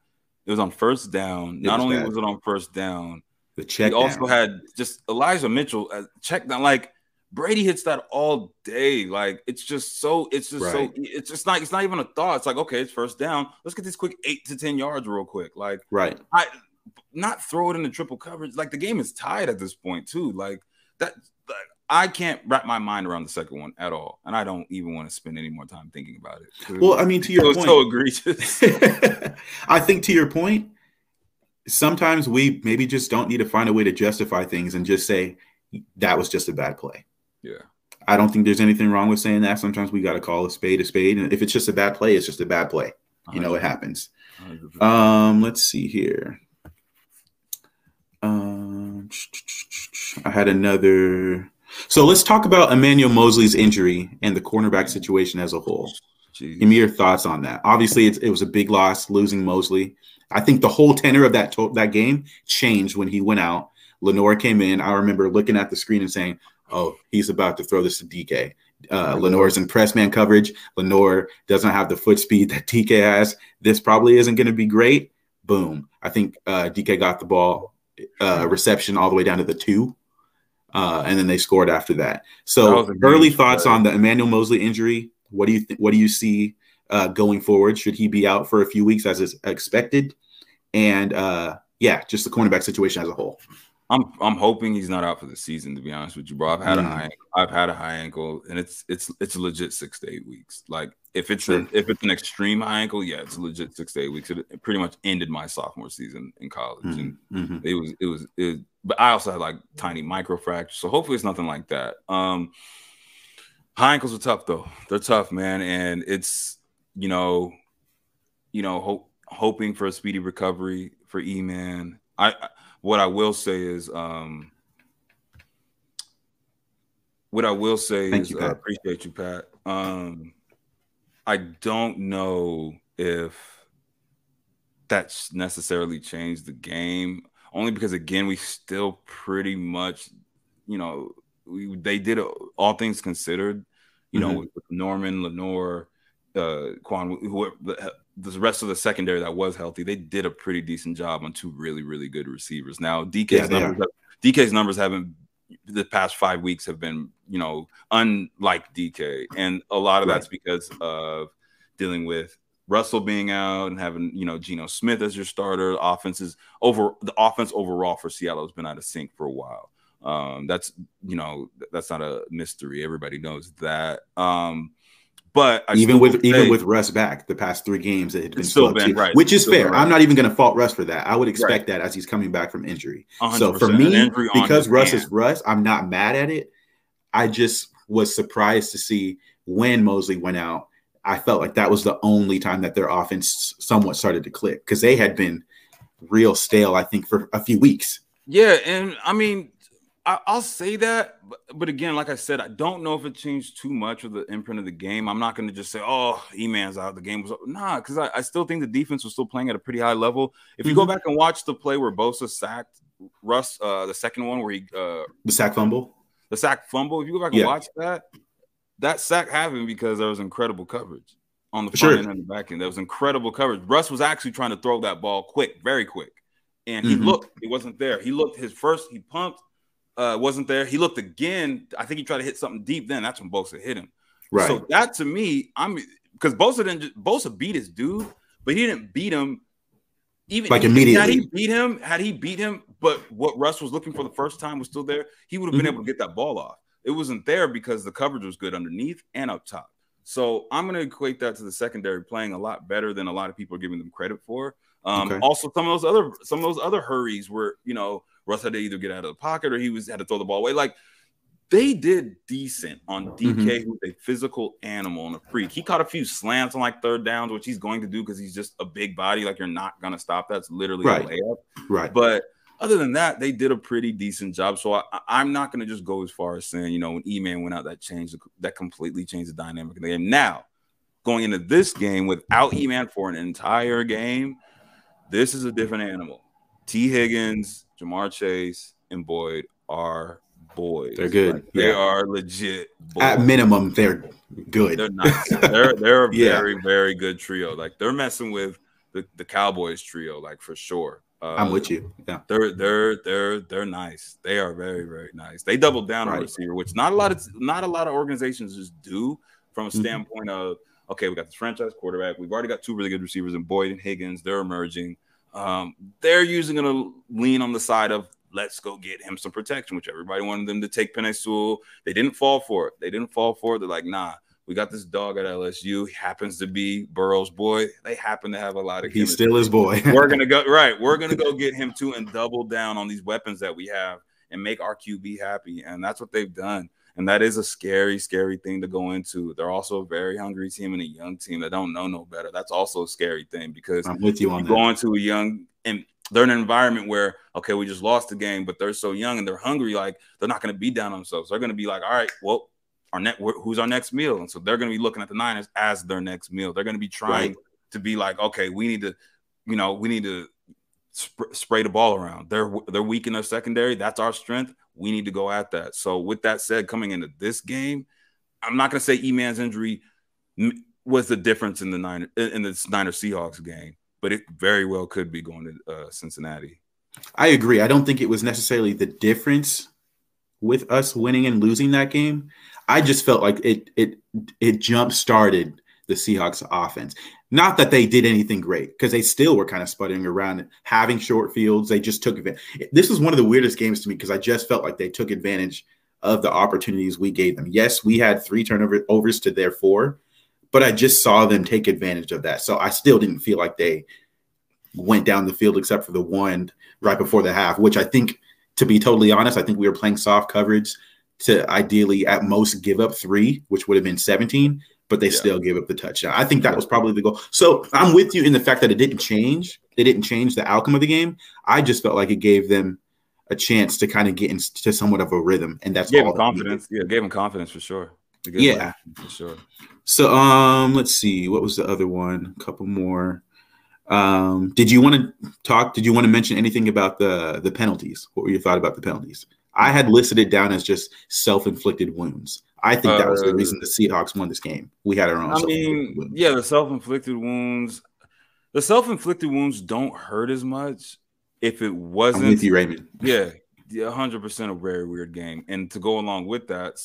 It was on first down. Not only was it on first down, the check. He also had just Elijah Mitchell check down. Like Brady hits that all day. Like it's just so. It's just right. so. It's just not. It's not even a thought. It's like okay, it's first down. Let's get these quick eight to ten yards real quick. Like right. I not throw it into triple coverage. Like the game is tied at this point too. Like that. Like, I can't wrap my mind around the second one at all, and I don't even want to spend any more time thinking about it. Well, I mean, to your it was point, so egregious. I think to your point, sometimes we maybe just don't need to find a way to justify things and just say that was just a bad play. Yeah, I don't think there's anything wrong with saying that. Sometimes we got to call a spade a spade, and if it's just a bad play, it's just a bad play. You know, it happens. one hundred percent. Um, let's see here. Um, I had another. So let's talk about Emmanuel Moseley's injury and the cornerback situation as a whole. Jeez. Give me your thoughts on that. Obviously, it's, it was a big loss losing Moseley. I think the whole tenor of that to- that game changed when he went out. Lenoir came in. I remember looking at the screen and saying, oh, he's about to throw this to D K. Uh, Lenoir's in press man coverage. Lenoir doesn't have the foot speed that D K has. This probably isn't going to be great. Boom. I think uh, D K got the ball uh, reception all the way down to the two. Uh, and then they scored after that. So that early game, thoughts right. on the Emmanuel Moseley injury. What do you th- what do you see uh, going forward? Should he be out for a few weeks as is expected? And uh, yeah, just the cornerback situation as a whole. I'm I'm hoping he's not out for the season. To be honest with you, bro, I've had mm. a high I've had a high ankle, and it's it's it's a legit six to eight weeks. Like if it's sure. a, if it's an extreme high ankle, yeah, it's a legit six to eight weeks. It, it pretty much ended my sophomore season in college, mm. and mm-hmm. it was it was it. But I also had like tiny microfractures, so hopefully it's nothing like that. Um, high ankles are tough though; they're tough, man. And it's you know, you know, ho- hoping for a speedy recovery for E-Man. I, I what I will say is, um, what I will say Thank is, you, I appreciate you, Pat. Um, I don't know if that's necessarily changed the game. Only because, again, we still pretty much, you know, we, they did a, all things considered, you mm-hmm. know, with, with Norman, Lenoir, uh, Quan, whoever, the, the rest of the secondary that was healthy, they did a pretty decent job on two really, really good receivers. Now, D K's yeah, numbers, have, D K's numbers haven't the past five weeks have been, you know, unlike D K. And a lot of that's because of dealing with Russell being out and having, you know, Geno Smith as your starter. Offenses over the offense overall for Seattle has been out of sync for a while. Um, that's, you know, that's not a mystery. Everybody knows that. Um, but I even with even say, with Russ back, the past three games it had been still been, right, which is fair. Been, right. I'm not even going to fault Russ for that. I would expect right. that as he's coming back from injury. one hundred percent. So for me, because Russ hand. is Russ, I'm not mad at it. I just was surprised to see when Moseley went out. I felt like that was the only time that their offense somewhat started to click because they had been real stale, I think, for a few weeks. Yeah, and I mean, I, I'll say that, but, but again, like I said, I don't know if it changed too much with the imprint of the game. I'm not going to just say, oh, E-Man's out, the game was up. Nah, because I, I still think the defense was still playing at a pretty high level. If you mm-hmm. go back and watch the play where Bosa sacked Russ, uh, the second one where he uh, – The sack fumble? The sack fumble. If you go back and yeah. watch that – that sack happened because there was incredible coverage on the front sure. end and the back end. There was incredible coverage. Russ was actually trying to throw that ball quick, very quick. And he mm-hmm. looked. It wasn't there. He looked his first. He pumped. Uh, wasn't there. He looked again. I think he tried to hit something deep then. That's when Bosa hit him. Right. So that to me, I'm because Bosa didn't just, Bosa beat his dude, but he didn't beat him. Even like immediately. Had he beat him, had he beat him, but what Russ was looking for the first time was still there, he would have been mm-hmm. able to get that ball off. It wasn't there because the coverage was good underneath and up top. So I'm going to equate that to the secondary playing a lot better than a lot of people are giving them credit for. Um, okay. Also, some of those other some of those other hurries where, you know, Russ had to either get out of the pocket or he was had to throw the ball away. Like, they did decent on D K, mm-hmm. who's a physical animal and a freak. He caught a few slants on, like, third downs, which he's going to do because he's just a big body. Like, you're not going to stop. That's literally right. a layup. Right. But – other than that, they did a pretty decent job. So I, I'm not going to just go as far as saying, you know, when E-Man went out, that changed, that completely changed the dynamic of the game. Now, going into this game without E-Man for an entire game, this is a different animal. Tee Higgins, Jamar Chase, and Boyd are boys. They're good. Like, yeah. They are legit boys. At minimum, they're good. They're nice. they're, they're a yeah. very, very good trio. Like, they're messing with the, the Cowboys trio, like, for sure. Uh, I'm with you. Yeah. They're they're they're they're nice. They are very, very nice. They doubled down right. on receiver, which not a lot of not a lot of organizations just do from a standpoint mm-hmm. of, okay, we got this franchise quarterback. We've already got two really good receivers in Boyd and Higgins. They're emerging. Um, they're usually gonna lean on the side of let's go get him some protection, which everybody wanted them to take Penei Sewell. They didn't fall for it. They didn't fall for it. They're like, nah, we got this dog at L S U. He happens to be Burrow's boy. They happen to have a lot of. He's still his boy. We're gonna go right. We're gonna go get him too and double down on these weapons that we have and make our Q B happy. And that's what they've done. And that is a scary, scary thing to go into. They're also a very hungry team and a young team that don't know no better. That's also a scary thing because I'm with you on that. You go into a young and they're in an environment where, okay, we just lost the game, but they're so young and they're hungry. Like, they're not gonna be down on themselves. They're gonna be like, all right, well. Our net, who's our next meal? And so they're going to be looking at the Niners as their next meal. They're going to be trying right. to be like, okay, we need to, you know, we need to sp- spray the ball around. They're they're weak in their secondary. That's our strength. We need to go at that. So with that said, coming into this game, I'm not going to say E-Man's injury was the difference in the Niner in the Niner Seahawks game, but it very well could be going to uh, Cincinnati. I agree. I don't think it was necessarily the difference with us winning and losing that game. I just felt like it it it jump started the Seahawks offense. Not that they did anything great, because they still were kind of sputtering around, having short fields. They just took advantage. This was one of the weirdest games to me because I just felt like they took advantage of the opportunities we gave them. Yes, we had three turnovers to their four, but I just saw them take advantage of that. So I still didn't feel like they went down the field except for the one right before the half, which I think, to be totally honest, I think we were playing soft coverage to ideally at most give up three, which would have been seventeen, but they yeah. still gave up the touchdown. I think that was probably the goal. So I'm with you in the fact that it didn't change. It didn't change the outcome of the game. I just felt like it gave them a chance to kind of get into somewhat of a rhythm, and that's gave all. Them confidence. Yeah, gave them confidence for sure. Yeah, for sure. So um, let's see. What was the other one? A couple more. Um, did you want to talk? Did you want to mention anything about the the penalties? What were your thoughts about the penalties? I had listed it down as just self-inflicted wounds. I think that was the reason the Seahawks won this game. We had our own. I mean, wounds. yeah, the self-inflicted wounds. The self-inflicted wounds don't hurt as much if it wasn't. I'm with you, Raymond. Yeah, one hundred percent a very weird game. And to go along with that,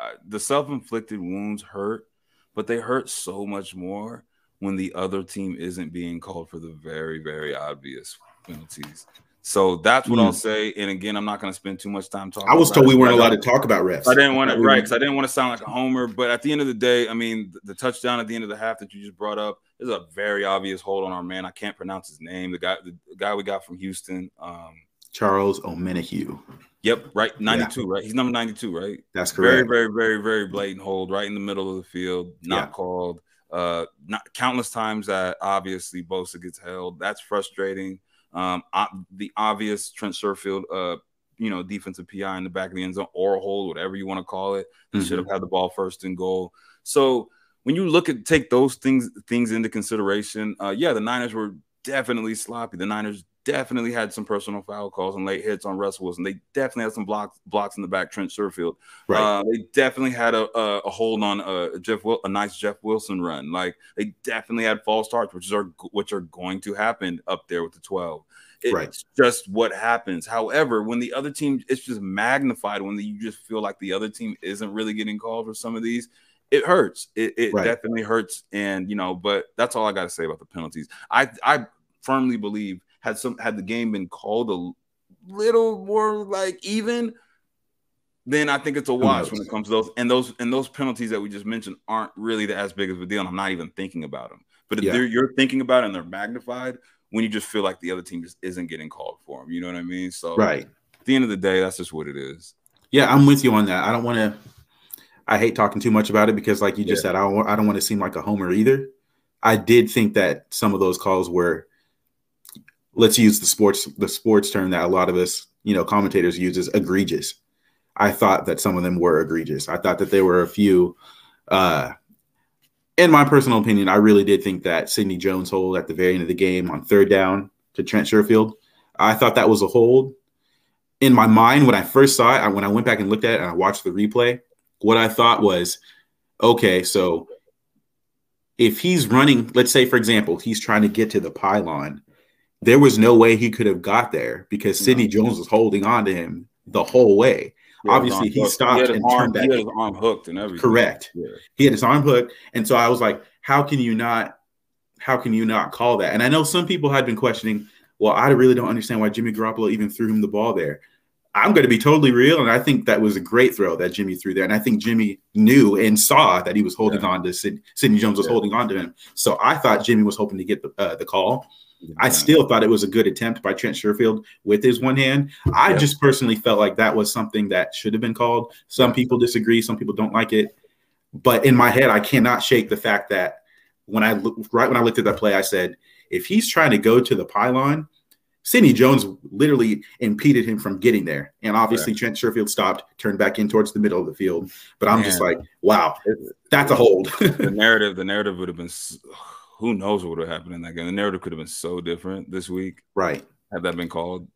uh, the self-inflicted wounds hurt, but they hurt so much more when the other team isn't being called for the very, very obvious penalties. So that's what mm. I'll say. And again, I'm not going to spend too much time talking. I was about told we weren't allowed to talk about refs. I didn't want to, right? Because I didn't want to sound like a homer. But at the end of the day, I mean, the, the touchdown at the end of the half that you just brought up is a very obvious hold on our man. I can't pronounce his name. The guy, the guy we got from Houston, um, Charles Omenihu. Yep, right. ninety-two, yeah. Right? He's number ninety-two, right? That's correct. Very, very, very, very blatant hold right in the middle of the field. Not yeah. called. Uh, not countless times that obviously Bosa gets held. That's frustrating. Um, the obvious Trent Sherfield, uh, you know, defensive P I in the back of the end zone or hold, whatever you want to call it. He mm-hmm. should have had the ball first and goal. So when you look at take those things things into consideration, uh, yeah, the Niners were definitely sloppy. The Niners definitely had some personal foul calls and late hits on Russell Wilson. They definitely had some blocks blocks in the back, Trent Sherfield. Right. Uh, they definitely had a, a, a hold on a Jeff Wil- a nice Jeff Wilson run. Like they definitely had false starts, which are which are going to happen up there with the twelve. It's right. just what happens. However, when the other team, it's just magnified when the, you just feel like the other team isn't really getting called for some of these. It hurts. It, it right. definitely hurts. And you know, but that's all I got to say about the penalties. I I firmly believe. Had some had the game been called a little more like even, then I think it's a wash when it comes to those and those and those penalties that we just mentioned aren't really the, as big of a deal. And I'm not even thinking about them. But if yeah. they're, you're thinking about it and they're magnified when you just feel like the other team just isn't getting called for them. You know what I mean? So right. at the end of the day, that's just what it is. Yeah, I'm with you on that. I don't want to. I hate talking too much about it because, like you just yeah. said, I don't, I don't want to seem like a homer either. I did think that some of those calls were. Let's use the sports the sports term that a lot of us, you know, commentators use is egregious. I thought that some of them were egregious. I thought that there were a few. Uh, in my personal opinion, I really did think that Sidney Jones hold at the very end of the game on third down to Trent Sherfield. I thought that was a hold. In my mind, when I first saw it, I, when I went back and looked at it and I watched the replay, what I thought was, okay, so if he's running, let's say, for example, he's trying to get to the pylon. There was no way he could have got there because Sidney no. Jones was holding on to him the whole way. Yeah, obviously, he stopped he and arm, turned back. He had his arm hooked and everything. Correct. Yeah. He had his arm hooked, and so I was like, "How can you not? How can you not call that?" And I know some people had been questioning. Well, I really don't understand why Jimmy Garoppolo even threw him the ball there. I'm going to be totally real, and I think that was a great throw that Jimmy threw there, and I think Jimmy knew and saw that he was holding yeah. on to Sid- Sidney Jones was yeah. holding on to him. So I thought Jimmy was hoping to get the uh, the call. Yeah. I still thought it was a good attempt by Trent Sherfield with his one hand. I yeah. just personally felt like that was something that should have been called. Some people disagree. Some people don't like it. But in my head, I cannot shake the fact that when I look, right when I looked at that play, I said, if he's trying to go to the pylon, Sidney Jones literally impeded him from getting there. And obviously yeah. Trent Sherfield stopped, turned back in towards the middle of the field. But I'm Man. just like, wow, that's a hold. the narrative, the narrative would have been so- – Who knows what would have happened in that game? The narrative could have been so different this week. Right. Had that been called.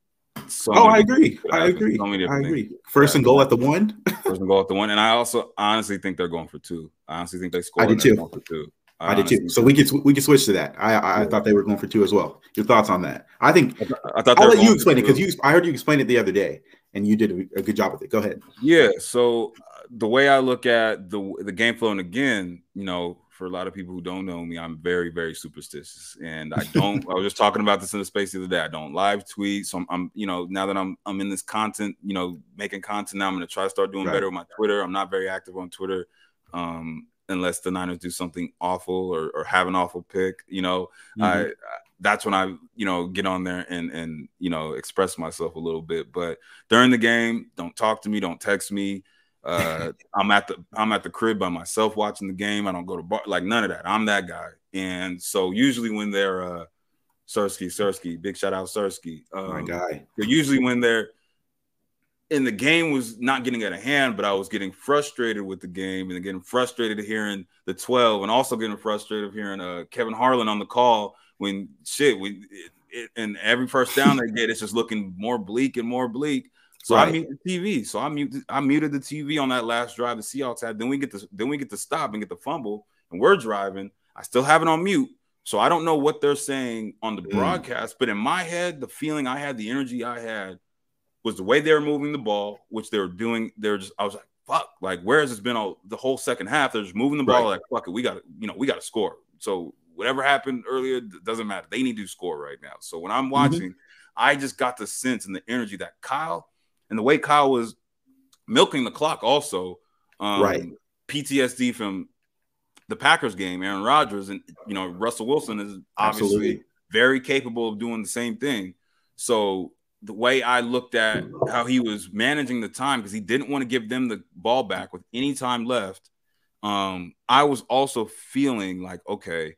So oh, I agree. I agree. So I agree. Things. First and goal at the one. First and goal at the one. And I also honestly think they're going for two. I honestly think they scored. I did too. Going for two. I, I did too. So we could we could switch to that. I I, I thought they were going for two as well. Your thoughts on that? I think I, th- I thought I'll let you explain it because you I heard you explain it the other day and you did a good job with it. Go ahead. Yeah. So the way I look at the the game flow, and again, you know. For a lot of people who don't know me, I'm very, very superstitious, and I don't. I was just talking about this in the space the other day. I don't live tweet, so I'm, I'm you know, now that I'm, I'm in this content, you know, making content. Now I'm gonna try to start doing right. better with my Twitter. I'm not very active on Twitter, um, unless the Niners do something awful or, or have an awful pick. You know, mm-hmm. I, I that's when I, you know, get on there and and you know express myself a little bit. But during the game, don't talk to me, don't text me. uh I'm at the I'm at the crib by myself watching the game. I don't go to bar, like none of that. I'm that guy. And so usually when they're uh Sersky, Sersky, big shout out Sersky. Um, my guy. Usually when they're in the game was not getting out of hand, but I was getting frustrated with the game and getting frustrated hearing the twelve and also getting frustrated hearing uh Kevin Harlan on the call when shit we it, it, and every first down they get it's just looking more bleak and more bleak. So right. I mute the T V. So I muted I muted the T V on that last drive the Seahawks had. Then we get the then we get to stop and get the fumble, and we're driving. I still have it on mute. So I don't know what they're saying on the broadcast, mm. but in my head, the feeling I had, the energy I had was the way they were moving the ball, which they were doing. They're just, I was like, fuck, like, where has it been all the whole second half? They're just moving the ball, right. Like, fuck it, we got to, you know, we got to score. So whatever happened earlier doesn't matter. They need to score right now. So when I'm watching, mm-hmm. I just got the sense and the energy that Kyle and the way Kyle was milking the clock also, um, right. P T S D from the Packers game, Aaron Rodgers, and, you know, Russell Wilson is obviously Absolutely. very capable of doing the same thing. So the way I looked at how he was managing the time, because he didn't want to give them the ball back with any time left, um, I was also feeling like, okay,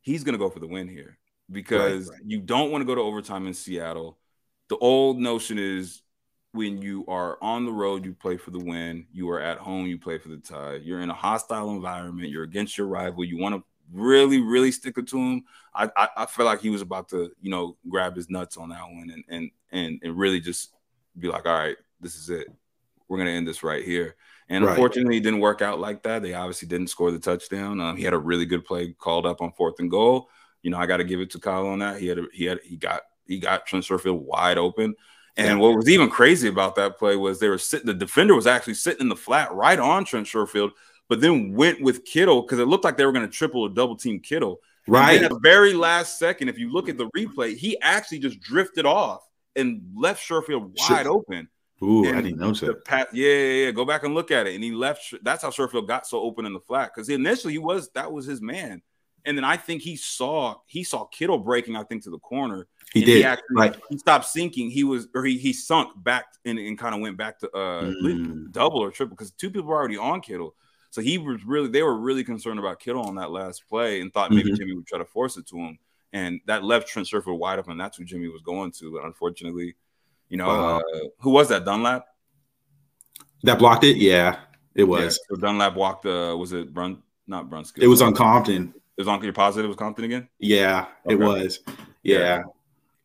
he's going to go for the win here, because right, right. you don't want to go to overtime in Seattle. The old notion is when you are on the road, you play for the win. You are at home, you play for the tie. You're in a hostile environment. You're against your rival. You want to really, really stick it to him. I, I, I feel like he was about to, you know, grab his nuts on that one and and and and really just be like, all right, this is it. We're going to end this right here. And right. unfortunately, it didn't work out like that. They obviously didn't score the touchdown. Um, he had a really good play called up on fourth and goal. You know, I got to give it to Kyle on that. He had a, he had he got he got Trent Sherfield wide open. And what was even crazy about that play was they were sitting. The defender was actually sitting in the flat right on Trent Sherfield, but then went with Kittle because it looked like they were going to triple or double team Kittle. Right. And at the very last second, if you look at the replay, he actually just drifted off and left Sherfield wide Shit. open. Ooh, and I didn't notice that. Pat, yeah, yeah, yeah. Go back and look at it. And he left. That's how Sherfield got so open in the flat, because initially he was that was his man. And then I think he saw he saw Kittle breaking, I think, to the corner. He and did. He, actually, right. he stopped sinking. He was, or he he sunk back and, and kind of went back to uh, mm. double or triple, because two people were already on Kittle. So he was really, they were really concerned about Kittle on that last play and thought maybe mm-hmm. Jimmy would try to force it to him. And that left Trent Sherfield wide open. That's who Jimmy was going to. But unfortunately, you know, wow. uh, who was that? Dunlap? That blocked it? Yeah, it was. Yeah, so Dunlap walked, uh, was it Brun? Not Brunskill. It was on Compton. It was on, you're positive it was Compton again? Yeah, okay. It was. Yeah. yeah.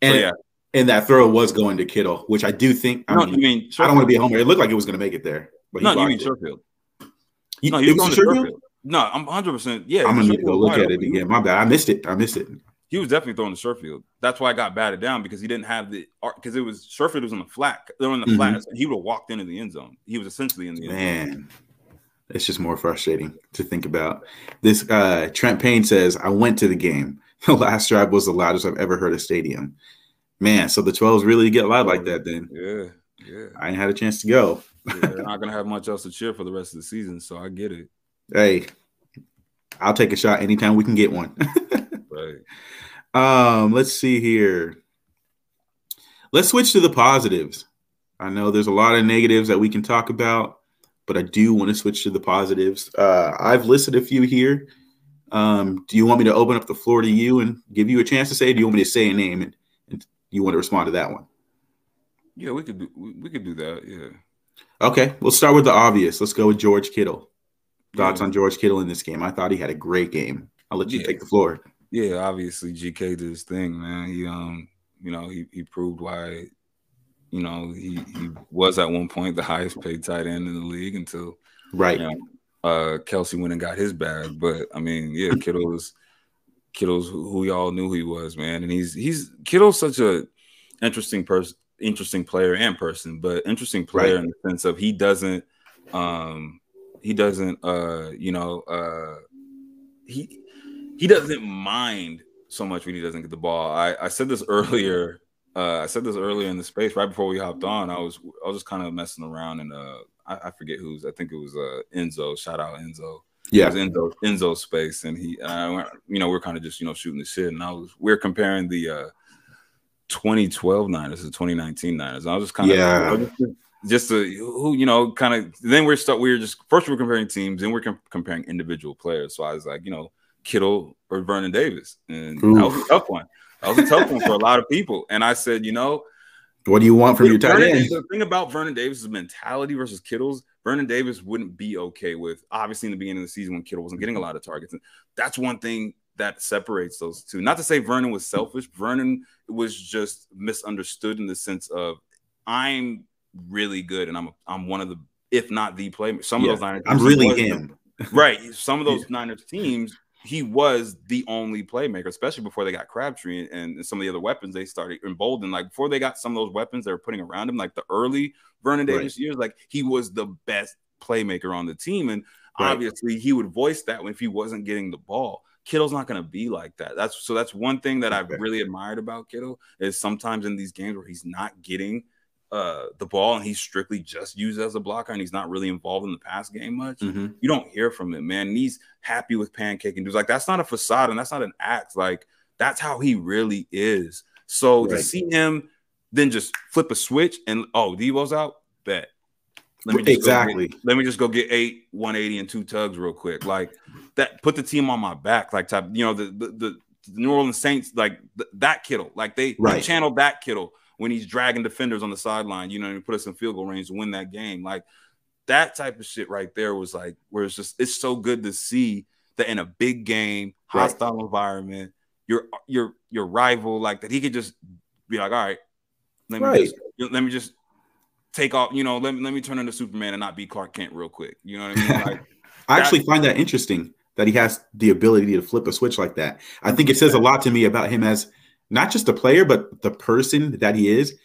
And, yeah. and that throw was going to Kittle, which I do think. I no, mean, you mean I don't want to be a homer. It looked like it was going to make it there. But no, you mean Sherfield. You, no, you was going to Sherfield. No, I'm one hundred percent. Yeah. I'm going to need to go look at it again. My bad. I missed it. I missed it. He was definitely throwing to Sherfield. That's why I got batted down, because he didn't have the – because it was – Sherfield was in the flat. They were in the mm-hmm. flat. He would have walked into the end zone. He was essentially in the end Man. zone. Man. It's just more frustrating to think about. This uh, Trent Payne says, I went to the game. The last drive was the loudest I've ever heard a stadium. Man, so the twelves really get loud like that then. Yeah, yeah. I ain't had a chance to go. Yeah, they're not going to have much else to cheer for the rest of the season, so I get it. Hey, I'll take a shot anytime we can get one. Right. Um, let's see here. Let's switch to the positives. I know there's a lot of negatives that we can talk about, but I do want to switch to the positives. Uh, I've listed a few here. Um, do you want me to open up the floor to you and give you a chance to say? Do you want me to say a name and, and you want to respond to that one? Yeah, we could do, we could do that. Yeah. Okay, we'll start with the obvious. Let's go with George Kittle. Thoughts yeah. on George Kittle in this game? I thought he had a great game. I'll let you yeah. take the floor. Yeah, obviously G K did his thing, man. He, um, you know, he he proved why. You know, he, he was at one point the highest paid tight end in the league until right. you know, uh, Kelsey went and got his bag. But I mean, yeah, Kittle's Kittle's who y'all knew he was, man. And he's he's Kittle's such a interesting person, interesting player and person, but interesting player right. in the sense of he doesn't, um, he doesn't, uh, you know, uh, he he doesn't mind so much when he doesn't get the ball. I, I said this earlier. Uh, I said this earlier in the space right before we hopped on. I was I was just kind of messing around, and uh, I, I forget who's. I think it was uh, Enzo. Shout out Enzo. Yeah, it was Enzo. Enzo's space, and he, uh, you know, we we're kind of just you know shooting the shit, and I was we we're comparing the uh, twenty twelve Niners to twenty nineteen Niners. And I was just kind of yeah, like, just, just a, who you know kind of. Then we're stuck. We we're just first we we're comparing teams, then we're com- comparing individual players. So I was like, you know, Kittle or Vernon Davis, and Oof. that was a tough one. That was a tough one for a lot of people. And I said, you know, what do you want from your tight end? The thing about Vernon Davis' mentality versus Kittle's, Vernon Davis wouldn't be okay with, obviously, in the beginning of the season when Kittle wasn't getting a lot of targets. And that's one thing that separates those two. Not to say Vernon was selfish. Vernon was just misunderstood in the sense of, I'm really good, and I'm a, I'm one of the, if not the playmaker. Some yeah. of those Niners teams. I'm really him. Right. Some of those yeah. Niners teams. he was the only playmaker, especially before they got Crabtree and, and some of the other weapons they started emboldened. Like before they got some of those weapons they were putting around him, like the early Vernon Davis right. years, like he was the best playmaker on the team. And right. obviously he would voice that if he wasn't getting the ball. Kittle's not going to be like that. That's so that's one thing that I've really admired about Kittle is sometimes in these games where he's not getting uh, the ball and he's strictly just used as a blocker and he's not really involved in the pass game much. Mm-hmm. You don't hear from him, man. And he's happy with pancaking dudes. Like that's not a facade and that's not an act. Like that's how he really is. So right. to see him then just flip a switch and oh, Deebo's out, bet. Let me just exactly. Get, let me just go get eight, one eighty, and two tugs real quick. Like that, put the team on my back. Like type, you know, the the, the New Orleans Saints, like th that Kittle, like they, right. they channeled that Kittle when he's dragging defenders on the sideline. You know, and he put us in field goal range to win that game. Like that type of shit right there was like where it's just it's so good to see that in a big game, right. hostile environment, your your your rival, like that he could just be like, all right, let me right. just, let me just. take off, you know, let me, let me turn into Superman and not be Clark Kent real quick. You know what I mean? Like, I actually find that interesting that he has the ability to flip a switch like that. I think it says a lot to me about him as not just a player, but the person that he is.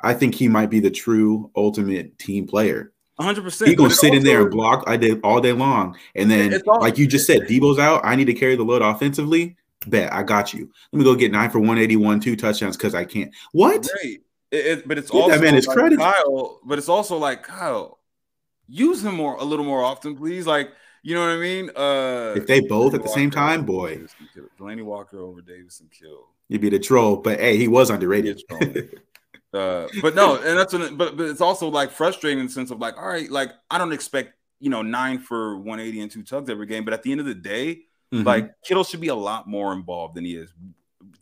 I think he might be the true ultimate team player. one hundred percent. He's going to sit in there and block I did all day long. And then, like you just said, Deebo's out. I need to carry the load offensively. Bet, I got you. Let me go get nine for one eighty-one, two touchdowns because I can't. What? Right. It, it, but it's also that man is like credited. Kyle, but it's also like Kyle, use him more a little more often, please. Like, you know what I mean? Uh, if they both Delaney at the Walker same time, boy, Delaney Walker over Davis and Kill, you'd be the troll. But hey, he was underrated. He uh, but no, and that's an, but but it's also like frustrating in the sense of like, all right, like I don't expect you know nine for one eighty and two tugs every game, but at the end of the day, mm-hmm. like Kittle should be a lot more involved than he is.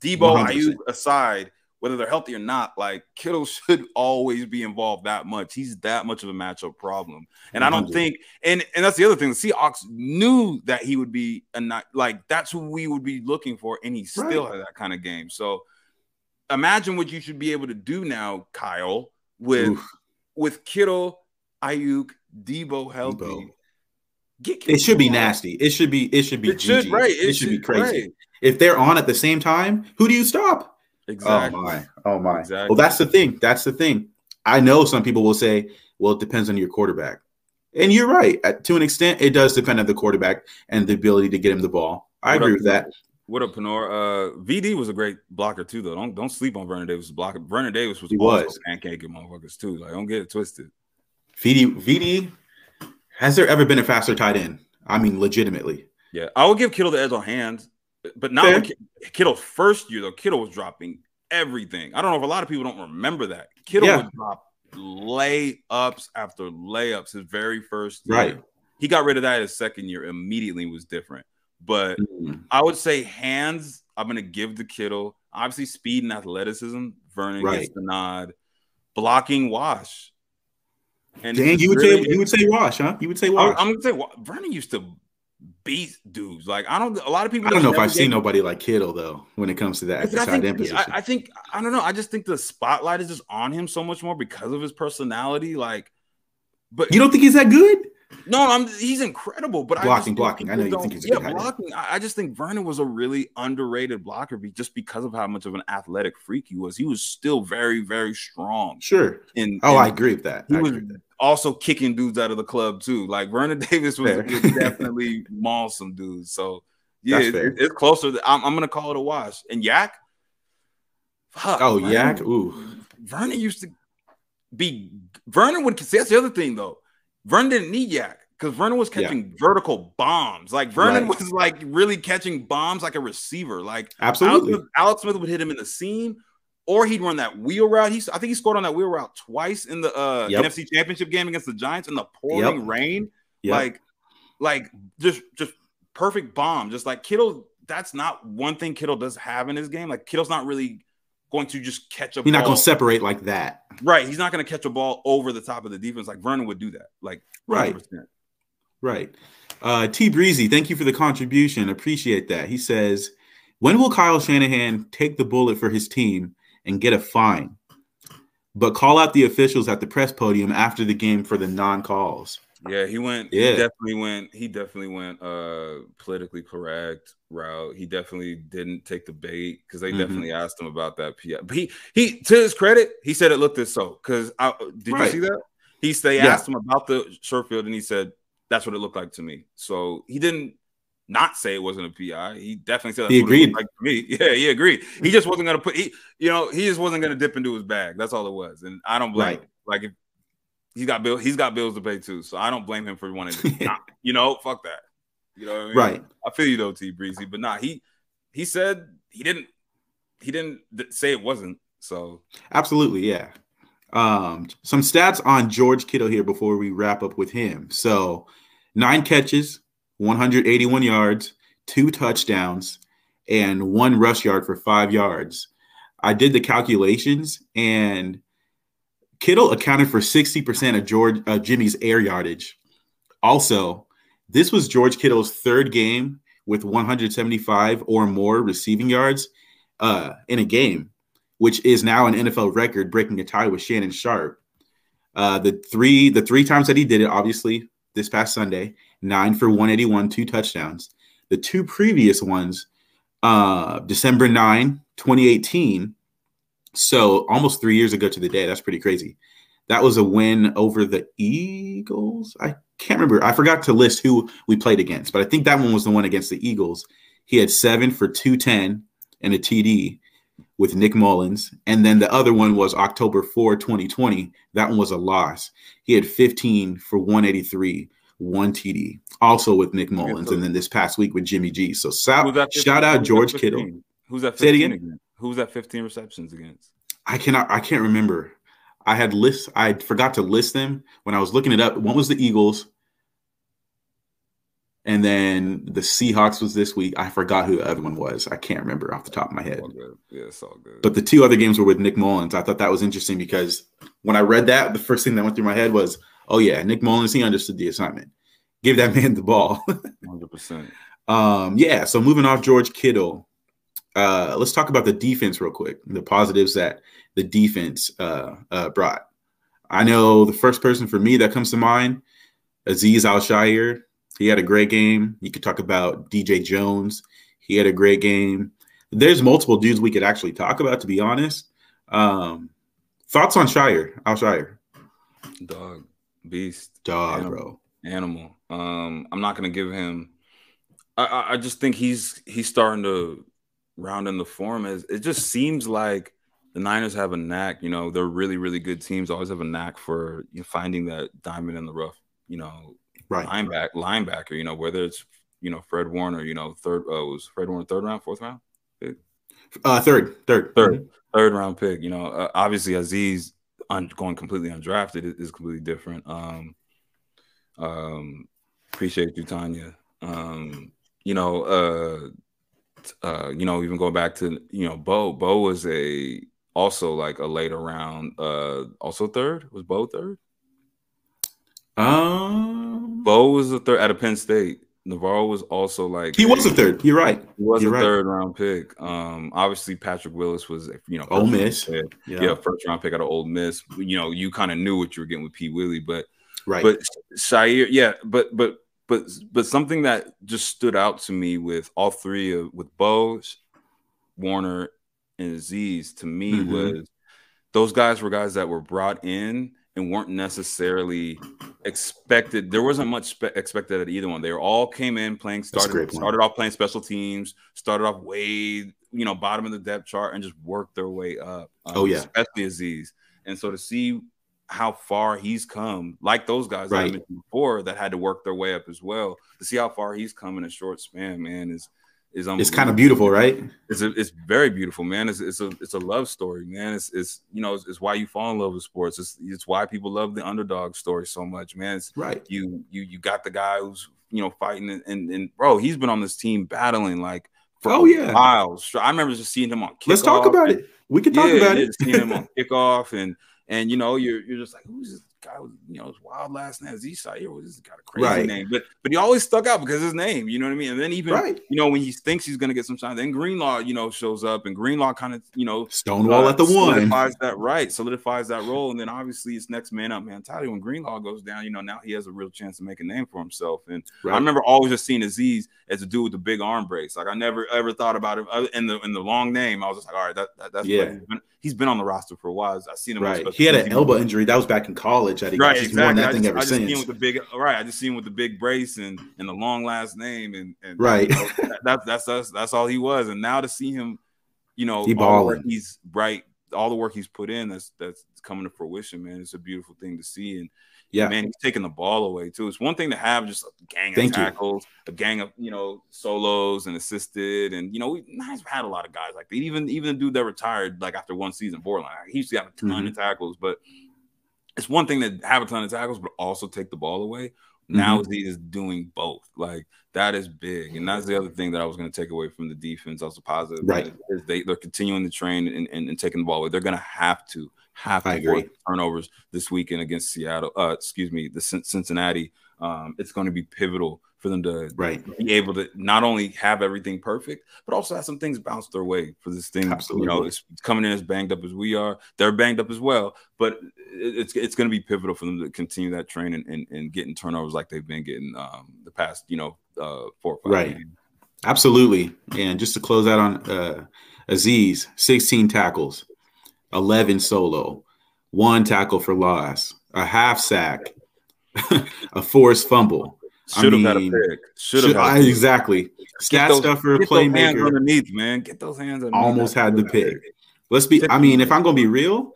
Deebo, Aiyuk aside. Whether they're healthy or not, like Kittle should always be involved that much. He's that much of a matchup problem. And I don't think, and, and that's the other thing. The Seahawks knew that he would be a not like that's who we would be looking for. And he still right. had that kind of game. So imagine what you should be able to do now, Kyle, with Oof. with Kittle, Aiyuk, Deebo healthy. Deebo. Get Kittle it should be nasty. It should be, it should be it should, right. it, it should, should be crazy. Right. If they're on at the same time, who do you stop? Exactly. Oh my! Oh my! Exactly. Well, that's the thing. That's the thing. I know some people will say, "Well, it depends on your quarterback," and you're right. At, to an extent, it does depend on the quarterback and the ability to get him the ball. I what agree up, with that. What up, Panor? Uh, V D was a great blocker too, though. Don't don't sleep on Vernon Davis' blocker. Vernon Davis was he was pancaking motherfuckers too. Like, don't get it twisted. V D, V D, has there ever been a faster tight end? I mean, legitimately. Yeah, I would give Kittle the edge on hands. But not Kittle's first year, though. Kittle was dropping everything. I don't know if a lot of people don't remember that. Kittle yeah. would drop layups after layups his very first year. Right. He got rid of that his second year immediately and was different. But mm. I would say hands, I'm going to give to Kittle. Obviously, speed and athleticism. Vernon right. gets the nod. Blocking, Wash. And Dang, you would, really say, you would say Wash, huh? You would say Wash. I, I'm going to say Wash. Vernon used to beat dudes like I don't. A lot of people. I don't know if I've seen nobody like Kittle though. When it comes to that, I think, I, I think I don't know. I just think the spotlight is just on him so much more because of his personality. Like, but you don't think he's that good? No, I'm. He's incredible. But blocking, I blocking. I know you think he's yeah, blocking. I, I just think Vernon was a really underrated blocker, just because of how much of an athletic freak he was. He was still very, very strong. Sure. And oh, and I agree with that. He I was agree with that. Also kicking dudes out of the club too. Like Vernon Davis was definitely maul some dudes. So yeah, it, it's closer. To, I'm, I'm gonna call it a wash. And Yak, fuck, oh Vernon, Yak, ooh. Vernon used to be. Vernon would. See, that's the other thing though. Vernon didn't need Yak because Vernon was catching yeah. vertical bombs. Like Vernon right. was like really catching bombs like a receiver. Like absolutely, Alex, Alex Smith would hit him in the seam. Or he'd run that wheel route. He's, I think he scored on that wheel route twice in the uh, yep. N F C Championship game against the Giants in the pouring yep. rain. Yep. Like, like just just perfect bomb. Just like Kittle, that's not one thing Kittle does have in his game. Like Kittle's not really going to just catch a He's ball. Not going to separate like that. Right. He's not going to catch a ball over the top of the defense. Like Vernon would do that. Like one hundred percent. Right. Right. Uh, T Breezy, thank you for the contribution. Appreciate that. He says, when will Kyle Shanahan take the bullet for his team and get a fine, but call out the officials at the press podium after the game for the non-calls? Yeah, he went. Yeah. He definitely went. He definitely went. Uh, politically correct route. He definitely didn't take the bait because they mm-hmm. definitely asked him about that P I. But he, he, to his credit, he said it looked this so. Because I did right. you see that? He they yeah. asked him about the Sherfield, and he said that's what it looked like to me. So he didn't not say it wasn't a P I. He definitely said that's he what agreed. It looked like to me. Yeah, he agreed. He just wasn't gonna put. He, you know, he just wasn't gonna dip into his bag. That's all it was. And I don't blame. Right. Him. Like if. He's got bill. He's got bills to pay too, so I don't blame him for wanting to. Nah, you know, fuck that. You know what I mean? Right. I feel you though, T Breezy. But nah, he he said he didn't. He didn't say it wasn't. So absolutely, yeah. Um, some stats on George Kittle here before we wrap up with him. So nine catches, one hundred eighty-one yards, two touchdowns, and one rush yard for five yards. I did the calculations and. Kittle accounted for sixty percent of George uh, Jimmy's air yardage. Also, this was George Kittle's third game with one hundred seventy-five or more receiving yards uh, in a game, which is now an N F L record, breaking a tie with Shannon Sharp. Uh, the three the three times that he did it, obviously, this past Sunday, nine for one hundred eighty-one, two touchdowns. The two previous ones, uh, December ninth, twenty eighteen, so almost three years ago to the day. That's pretty crazy. That was a win over the Eagles. I can't remember. I forgot to list who we played against, but I think that one was the one against the Eagles. He had seven for two ten and a T D with Nick Mullens. And then the other one was October fourth, twenty twenty. That one was a loss. He had fifteen for one eighty-three, one T D, also with Nick Mullens. And then this past week with Jimmy G. So shout out George Kittle. Who's that? Say it again. Who's at fifteen receptions against? I cannot. I can't remember. I had list. I forgot to list them when I was looking it up. One was the Eagles, and then the Seahawks was this week. I forgot who the other one was. I can't remember off the top of my head. All good. Yeah, it's all good. But the two other games were with Nick Mullens. I thought that was interesting because when I read that, the first thing that went through my head was, "Oh yeah, Nick Mullens. He understood the assignment. Give that man the ball." Hundred percent. Um. Yeah. So moving off George Kittle. Uh, let's talk about the defense real quick, the positives that the defense uh, uh, brought. I know the first person for me that comes to mind, Azeez Al-Shaair. He had a great game. You could talk about D J Jones. He had a great game. There's multiple dudes we could actually talk about, to be honest. Um, thoughts on Shire, Al-Shaair? Dog, beast. Dog, animal, bro. Animal. Um, I'm not going to give him I, I, I just think he's he's starting to – rounding the form is it just seems like the Niners have a knack, you know, they're really, really good teams always have a knack for you know, finding that diamond in the rough, you know, right linebacker, linebacker, you know, whether it's, you know, Fred Warner, you know, third, uh, was Fred Warner third round, fourth round? Pick? Uh, third, third, third, third round pick, you know, uh, obviously Azeez un- going completely undrafted is, is completely different. Um, um, appreciate you, Tanya. Um, you know, uh, Uh, you know, even going back to you know, Bo. Bo was a also like a later round. Uh, also third was Bo third. Um, Bo was a third out of Penn State. Navarro was also like he was a third. You're right. He was You're a right. third round pick. Um, obviously Patrick Willis was you know Ole Miss. Yeah. yeah, first round pick out of Ole Miss. You know, you kind of knew what you were getting with P. Willie, but right. But Shire, yeah, but but. But but something that just stood out to me with all three of with Bo, Warner, and Azeez to me mm-hmm. was those guys were guys that were brought in and weren't necessarily expected. There wasn't much spe- expected at either one. They all came in playing started started off playing special teams, started off way you know bottom of the depth chart and just worked their way up. Um, oh yeah, especially Azeez. And so to see how far he's come, like those guys right. that I mentioned before that had to work their way up as well. To see how far he's come in a short span, man, is is it's kind of beautiful, right? It's a, it's very beautiful, man. It's it's a it's a love story, man. It's it's you know it's, it's why you fall in love with sports. It's it's why people love the underdog story so much, man. It's right. You you you got the guy who's you know fighting and and, and bro, he's been on this team battling like for oh yeah miles. I remember just seeing him on kickoff. Let's talk about and, it. We can talk yeah, about it. Just seeing him on kickoff and. And you know, you're you're just like, who's guy was, you know, his wild last name, Azeez Al-Shaair, was just got a crazy right. name, but but he always stuck out because of his name, you know what I mean? And then even right. you know, when he thinks he's gonna get some shine, then Greenlaw, you know, shows up, and Greenlaw kind of, you know, Stonewall uh, at the one solidifies that right, solidifies that role, and then obviously it's next man up mentality. When Greenlaw goes down, you know, now he has a real chance to make a name for himself. And right. I remember always just seeing Azeez as a dude with the big arm breaks. Like I never ever thought about him in the in the long name. I was just like, all right, that, that that's yeah. He's been, he's been on the roster for a while. I seen him. Right, he had an elbow injury that was back in college. I think right, he's exactly. That I thing just, ever I just since. Seen with the big right. I just seen him with the big brace and and the long last name and, and right. You know, that, that, that's that's that's all he was. And now to see him, you know, he balling. He's bright. All the work he's put in, that's that's coming to fruition, man. It's a beautiful thing to see. And yeah, man, he's taking the ball away too. It's one thing to have just a gang of Thank tackles, you. a gang of, you know, solos and assisted, and you know, we've had a lot of guys like that. Even even the dude that retired like after one season, Borland, he used to have a ton mm-hmm. of tackles. But it's one thing to have a ton of tackles, but also take the ball away. Now mm-hmm. he is doing both. Like that is big, and that's the other thing that I was going to take away from the defense. Also positive, right? Is they they're continuing to train and, and, and taking the ball away. They're going to have to have to avoid turnovers this weekend against Seattle. Uh, excuse me, the C- Cincinnati. Um, it's going to be pivotal for them to right. be able to not only have everything perfect, but also have some things bounce their way for this thing. Absolutely. You know, it's coming in as banged up as we are. They're banged up as well, but it's it's going to be pivotal for them to continue that train and, and, and getting turnovers like they've been getting um, the past, you know, uh, four or five right. games. Absolutely. And just to close out on uh, Azeez, sixteen tackles, eleven solo, one tackle for loss, a half sack, a forced fumble. Should have had a pick. Should have had a pick. Exactly. Stat stuffer, playmaker. Get those hands underneath, man. Get those hands underneath. Almost had the pick. Let's be – I mean, if I'm going to be real,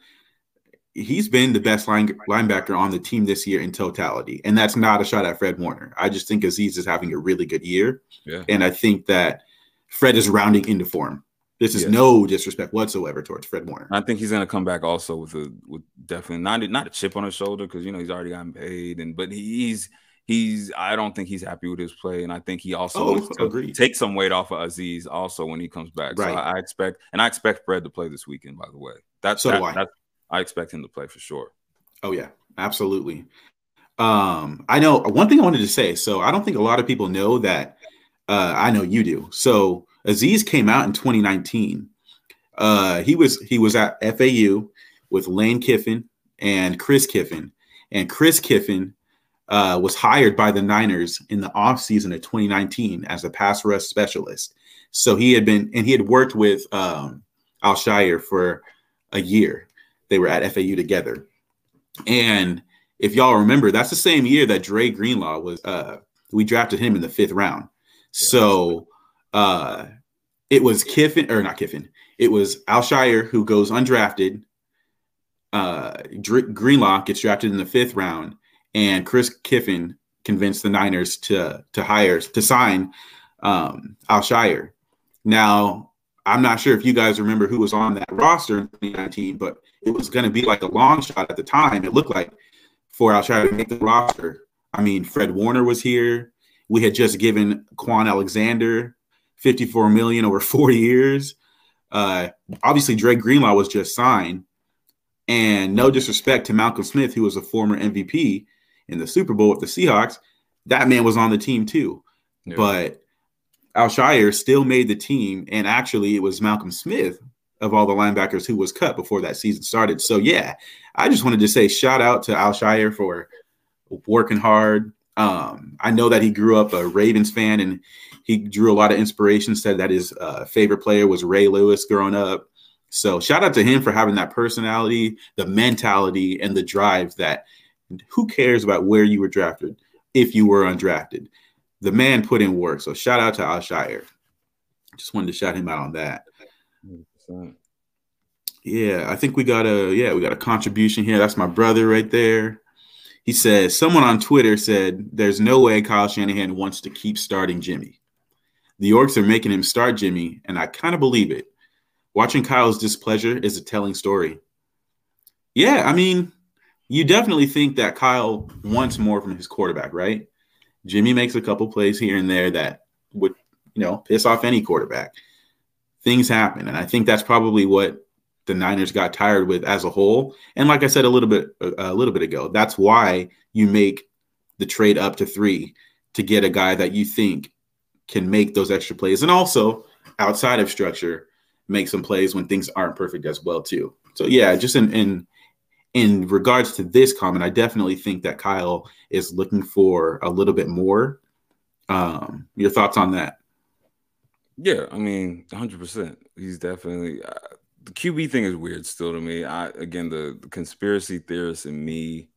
he's been the best line, linebacker on the team this year in totality, and that's not a shot at Fred Warner. I just think Azeez is having a really good year, yeah. and I think that Fred is rounding into form. This is yes. no disrespect whatsoever towards Fred Warner. I think he's going to come back also with a with definitely not, not a chip on his shoulder because, you know, he's already gotten paid, and but he's – He's. I don't think he's happy with his play, and I think he also oh, wants to agreed. take some weight off of Azeez also when he comes back. Right. So I, I expect, and I expect Fred to play this weekend. By the way, that's so that, do I. That, I expect him to play for sure. Oh yeah, absolutely. Um, I know one thing I wanted to say. So I don't think a lot of people know that. Uh, I know you do. So Azeez came out in twenty nineteen. Uh, he was he was at F A U with Lane Kiffin and Chris Kiffin, and Chris Kiffin. Uh, was hired by the Niners in the offseason of twenty nineteen as a pass rush specialist. So he had been – and he had worked with um, Al-Shaair for a year. They were at F A U together. And if y'all remember, that's the same year that Dre Greenlaw was uh, – we drafted him in the fifth round. So uh, it was Kiffin – or not Kiffin. It was Al-Shaair who goes undrafted. Uh, Dr- Greenlaw gets drafted in the fifth round. And Chris Kiffin convinced the Niners to to hire to sign um, Al-Shaair. Now, I'm not sure if you guys remember who was on that roster in twenty nineteen, but it was going to be like a long shot at the time. It looked like for Al-Shaair to make the roster. I mean, Fred Warner was here. We had just given Quan Alexander fifty-four million dollars over four years. Uh, obviously, Dre Greenlaw was just signed. And no disrespect to Malcolm Smith, who was a former M V P in the Super Bowl with the Seahawks, that man was on the team too. Yeah. But Al-Shaair still made the team, and actually it was Malcolm Smith of all the linebackers who was cut before that season started. So yeah, I just wanted to say shout out to Al-Shaair for working hard. Um, I know that he grew up a Ravens fan, and he drew a lot of inspiration, said that his uh, favorite player was Ray Lewis growing up. So shout out to him for having that personality, the mentality, and the drive that who cares about where you were drafted if you were undrafted. The man put in work. So shout out to Al-Shaair. Just wanted to shout him out on that. Yeah, I think we got a yeah, we got a contribution here. That's my brother right there. He says, someone on Twitter said, there's no way Kyle Shanahan wants to keep starting Jimmy. The Orcs are making him start Jimmy, and I kind of believe it. Watching Kyle's displeasure is a telling story. Yeah, I mean, you definitely think that Kyle wants more from his quarterback, right? Jimmy makes a couple plays here and there that would, you know, piss off any quarterback. Things happen, and I think that's probably what the Niners got tired with as a whole. And like I said a little bit a, a little bit ago, that's why you make the trade up to three to get a guy that you think can make those extra plays. And also outside of structure, make some plays when things aren't perfect as well too. So yeah, just in in in regards to this comment, I definitely think that Kyle is looking for a little bit more. Um, your thoughts on that? Yeah, I mean, one hundred percent. He's definitely uh, the Q B thing is weird still to me. I again, the, the conspiracy theorist in me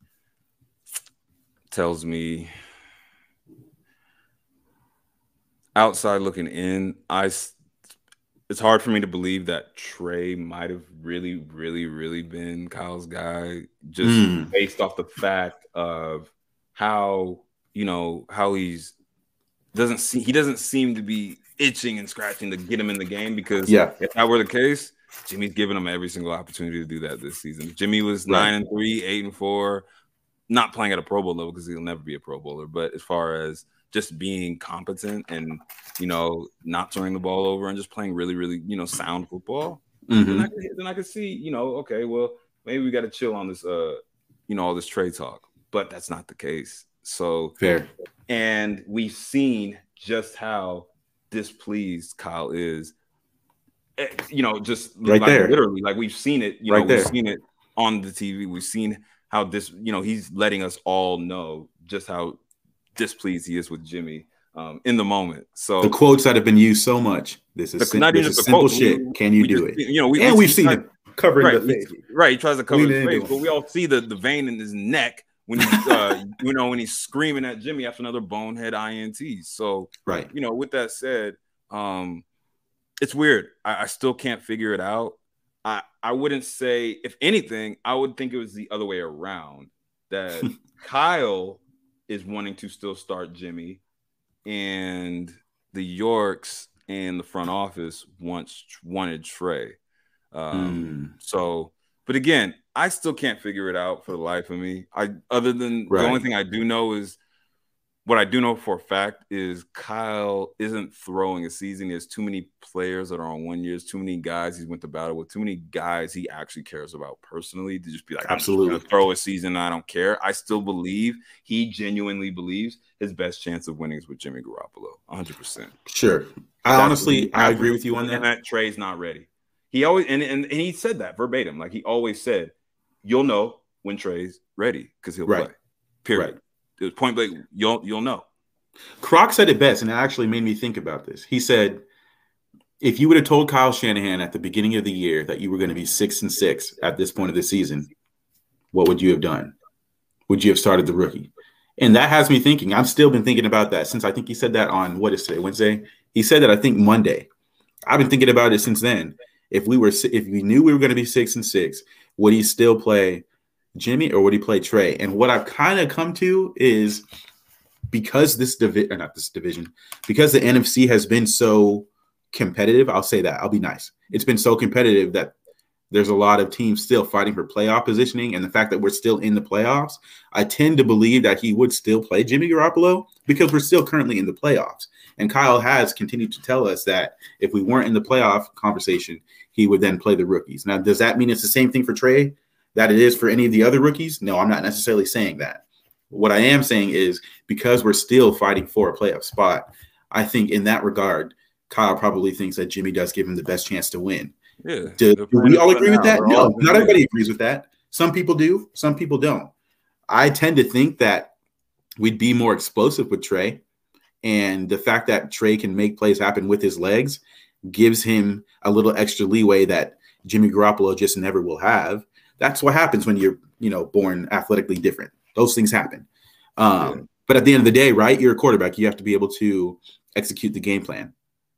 tells me, outside looking in, I it's hard for me to believe that Trey might have really, really, really been Kyle's guy, just mm. based off the fact of how you know how he's. Doesn't see he doesn't seem to be itching and scratching to get him in the game, because yeah. if that were the case, Jimmy's given him every single opportunity to do that this season. Jimmy was right. nine and three, eight and four, not playing at a Pro Bowl level because he'll never be a Pro Bowler. But as far as just being competent and you know not turning the ball over and just playing really, really you know sound football, mm-hmm. then, I could, then I could see you know okay, well maybe we got to chill on this uh you know all this trade talk, but that's not the case. So fair. And we've seen just how displeased Kyle is, you know, just right like there. Literally, like we've seen it, you right know, there. We've seen it on the T V. We've seen how this, you know, he's letting us all know just how displeased he is with Jimmy um, in the moment. So the quotes that have been used so much, this is, the, sim- not this is simple quotes. shit. We, Can you do just, it? You know, we, and we've seen him covering right, the face. Right, he tries to cover the face, but we all see the, the vein in his neck. When he's, uh, you know, when he's screaming at Jimmy after another bonehead I N T. So, right. you know, with that said, um, it's weird. I, I still can't figure it out. I, I wouldn't say, if anything, I would think it was the other way around, that Kyle is wanting to still start Jimmy and the Yorks and the front office once wanted Trey. Um, mm. So, but again, I still can't figure it out for the life of me. I other than right. the only thing I do know is what I do know for a fact is Kyle isn't throwing a season. There's too many players that are on one year. There's too many guys he's went to battle with. Too many guys he actually cares about personally to just be like, absolutely, I'm just gonna throw a season. I don't care. I still believe he genuinely believes his best chance of winning is with Jimmy Garoppolo, one hundred percent. Sure, I That's honestly I agree with you on that. And that Trey's not ready. He always and, and and he said that verbatim. Like he always said, you'll know when Trey's ready because he'll right. play. Period. Right. It was point blank. You'll you'll know. Croc said it best, and it actually made me think about this. He said, "If you would have told Kyle Shanahan at the beginning of the year that you were going to be six and six at this point of the season, what would you have done? Would you have started the rookie?" And that has me thinking. I've still been thinking about that since I think he said that on what is today, Wednesday. He said that I think Monday. I've been thinking about it since then. If we were, if we knew we were going to be six and six, would he still play Jimmy or would he play Trey? And what I've kind of come to is because this division, not this division, because the N F C has been so competitive, I'll say that, I'll be nice. It's been so competitive that there's a lot of teams still fighting for playoff positioning. And the fact that we're still in the playoffs, I tend to believe that he would still play Jimmy Garoppolo because we're still currently in the playoffs. And Kyle has continued to tell us that if we weren't in the playoff conversation, he would then play the rookies. Now, does that mean it's the same thing for Trey that it is for any of the other rookies? No, I'm not necessarily saying that. What I am saying is because we're still fighting for a playoff spot, I think in that regard, Kyle probably thinks that Jimmy does give him the best chance to win. Yeah, do, do we all agree with that? No, not everybody agrees with that. Some people do. Some people don't. I tend to think that we'd be more explosive with Trey. And the fact that Trey can make plays happen with his legs gives him a little extra leeway that Jimmy Garoppolo just never will have. That's what happens when you're, you know, born athletically different. Those things happen. Um, yeah. But at the end of the day, right, you're a quarterback. You have to be able to execute the game plan.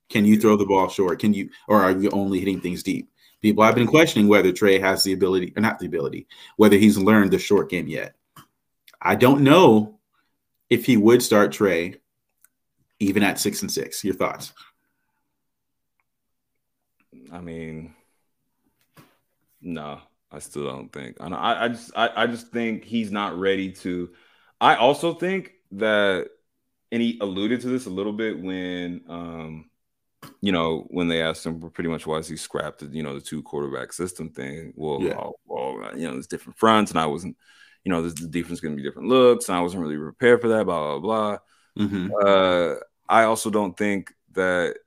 Can you throw the ball short? Can you, or are you only hitting things deep? People have been questioning whether Trey has the ability or not the ability, whether he's learned the short game yet. I don't know if he would start Trey even at six and six. Your thoughts? I mean, no, I still don't think. I don't, I, I just I, I just think he's not ready to. I also think that, and he alluded to this a little bit when um, you know, when they asked him pretty much why he scrapped, the, you know, the two quarterback system thing. Well, yeah. oh, well, you know, there's different fronts, and I wasn't, you know, the defense going to be different looks, and I wasn't really prepared for that. Blah blah blah. Mm-hmm. Uh, I also don't think that.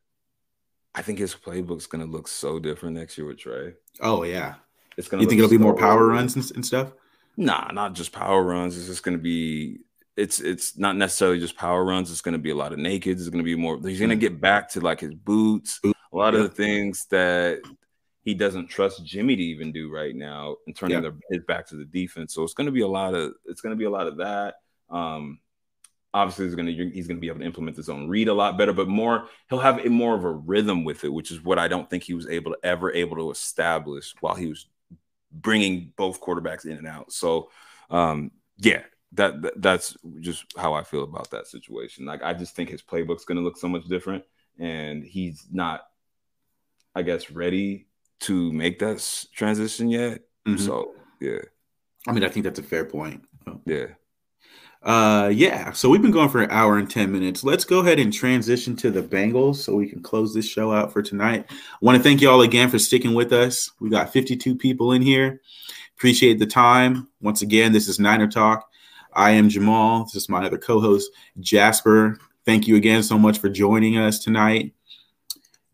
I think his playbook's going to look so different next year with Trey. Oh yeah, it's going. You think it'll so be more power different. runs and, and stuff? Nah, not just power runs. It's just going to be. It's it's not necessarily just power runs. It's going to be a lot of nakeds. It's going to be more. He's going to get back to like his boots. A lot yeah. of the things that he doesn't trust Jimmy to even do right now, and turning yeah. their his back to the defense. So it's going to be a lot of. It's going to be a lot of that. Um, Obviously, he's going to he's going to be able to implement his own read a lot better, but more he'll have a, more of a rhythm with it, which is what I don't think he was able to ever able to establish while he was bringing both quarterbacks in and out. So, um, yeah, that, that that's just how I feel about that situation. Like, I just think his playbook's going to look so much different, and he's not, I guess, ready to make that transition yet. Mm-hmm. So, yeah, I mean, I think that's a fair point. Yeah. Uh, yeah, so we've been going for an hour and ten minutes. Let's go ahead and transition to the Bengals so we can close this show out for tonight. I want to thank you all again for sticking with us. We got fifty-two people in here. Appreciate the time. Once again, this is Niner Talk. I am Jamal. This is my other co-host, Jasper. Thank you again so much for joining us tonight.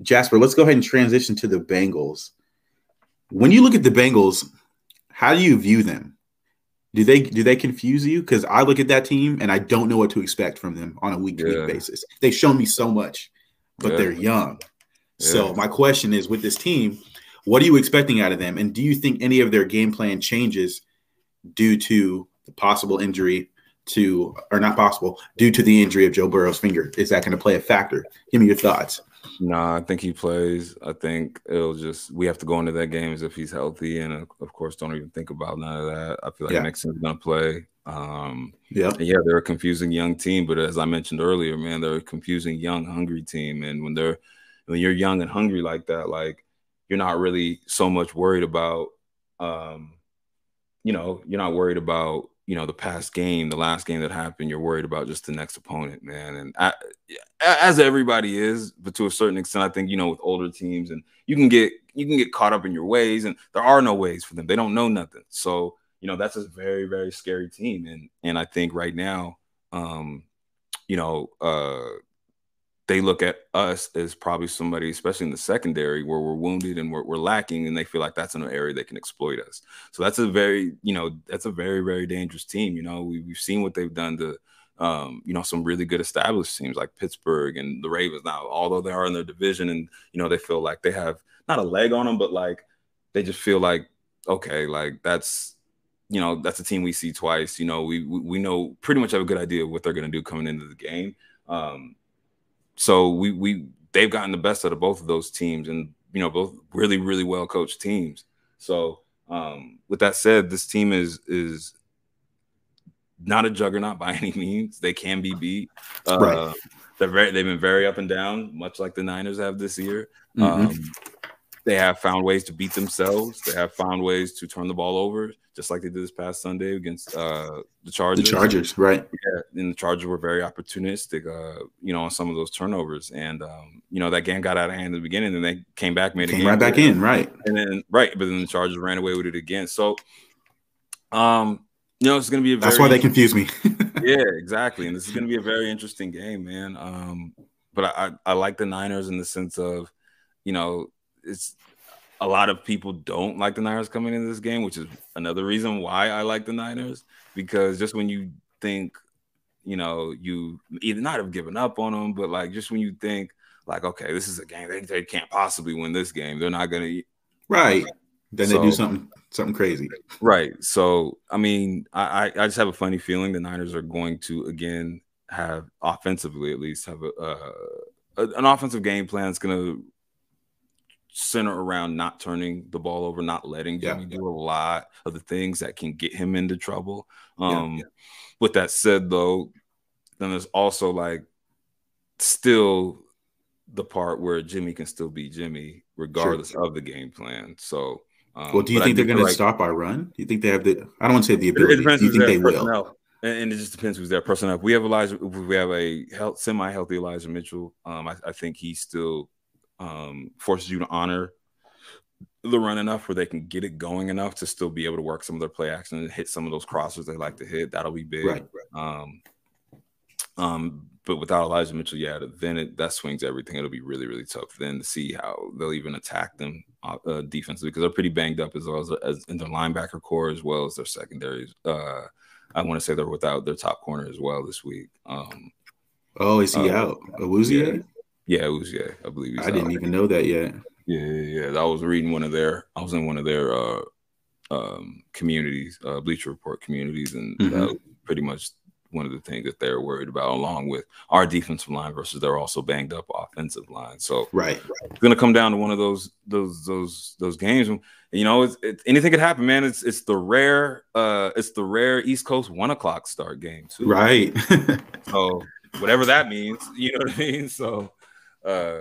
Jasper, let's go ahead and transition to the Bengals. When you look at the Bengals, how do you view them? Do they do they confuse you? Because I look at that team and I don't know what to expect from them on a week-to-week yeah. basis. They've shown me so much, but yeah. they're young. Yeah. So my question is, with this team, what are you expecting out of them? And do you think any of their game plan changes due to the possible injury to – or not possible, due to the injury of Joe Burrow's finger? Is that going to play a factor? Give me your thoughts. No, nah, I think he plays. I think it'll just we have to go into that game as if he's healthy, and uh, of course, don't even think about none of that. I feel like yeah. Nixon's gonna play. Um, yeah, yeah, they're a confusing young team, but as I mentioned earlier, man, they're a confusing young, hungry team, and when they're when you're young and hungry like that, like you're not really so much worried about, um, you know, you're not worried about you know the past game, the last game that happened. You're worried about just the next opponent, man, and I, as everybody is, but to a certain extent, I think you know with older teams, and you can get you can get caught up in your ways, and there are no ways for them. They don't know nothing, so you know that's a very very scary team, and and I think right now, um, you know, uh, they look at us as probably somebody, especially in the secondary, where we're wounded and we're, we're lacking, and they feel like that's an area they can exploit us. So that's a very, you know, that's a very, very dangerous team. You know, we, we've seen what they've done to, um, you know, some really good established teams like Pittsburgh and the Ravens. Now, although they are in their division and, you know, they feel like they have not a leg on them, but like they just feel like, okay, like that's, you know, that's a team we see twice. You know, we, we, we know pretty much have a good idea of what they're going to do coming into the game. Um, So we we they've gotten the best out of both of those teams, and you know both really really well coached teams. So um, with that said, this team is is not a juggernaut by any means. They can be beat. Uh, right. They're very, they've been very up and down, much like the Niners have this year. Mm-hmm. Um, they have found ways to beat themselves. They have found ways to turn the ball over, just like they did this past Sunday against uh, the Chargers. The Chargers, right. Yeah, and the Chargers were very opportunistic, uh, you know, on some of those turnovers. And, um, you know, that game got out of hand in the beginning, and they came back, made a game. Came right back in, right. And then, right, but then the Chargers ran away with it again. So, um, you know, it's going to be a very – That's why they confuse me. Yeah, exactly. And this is going to be a very interesting game, man. Um, but I, I, I like the Niners in the sense of, you know, it's a lot of people don't like the Niners coming into this game, which is another reason why I like the Niners, because just when you think, you know, you either not have given up on them, but like just when you think like, okay, this is a game they, they can't possibly win this game. They're not going to. Right. Then so, they do something, something crazy. Right. So, I mean, I, I just have a funny feeling the Niners are going to, again, have offensively, at least have a, uh, an offensive game plan that's going to center around not turning the ball over, not letting Jimmy yeah, yeah. do a lot of the things that can get him into trouble. Um, yeah, yeah. With that said, though, then there's also like still the part where Jimmy can still be Jimmy regardless sure. of the game plan. So, um, well, do you think, think they're going like, to stop our run? Do you think they have the? I don't want to say the ability. It do you think they personnel. will? And it just depends who's their personnel. If we have Elijah. We have a health, semi-healthy Elijah Mitchell. Um, I, I think he's still. um, forces you to honor the run enough where they can get it going enough to still be able to work some of their play action and hit some of those crossers they like to hit. That'll be big. Right, right. Um, um, but without Elijah Mitchell, yeah, then it, that swings everything. It'll be really, really tough then to see how they'll even attack them uh, defensively, because they're pretty banged up as well as, as in their linebacker core as well as their secondaries. Uh, I want to say they're without their top corner as well this week. Um, oh, is he uh, out? Awuzie? Yeah, yeah Awuzie, I believe. He's I out. didn't even know that yet. Yeah, yeah, yeah. I was reading one of their. I was in one of their uh, um, communities, uh, Bleacher Report communities, and mm-hmm. that was pretty much one of the things that they're worried about, along with our defensive line versus their also banged up offensive line. So, right, right. It's gonna come down to one of those those those those games. And, you know, it's, it's, anything could happen, man. It's it's the rare uh, it's the rare East Coast one o'clock start game too. Right. So whatever that means, you know what I mean. So. Uh,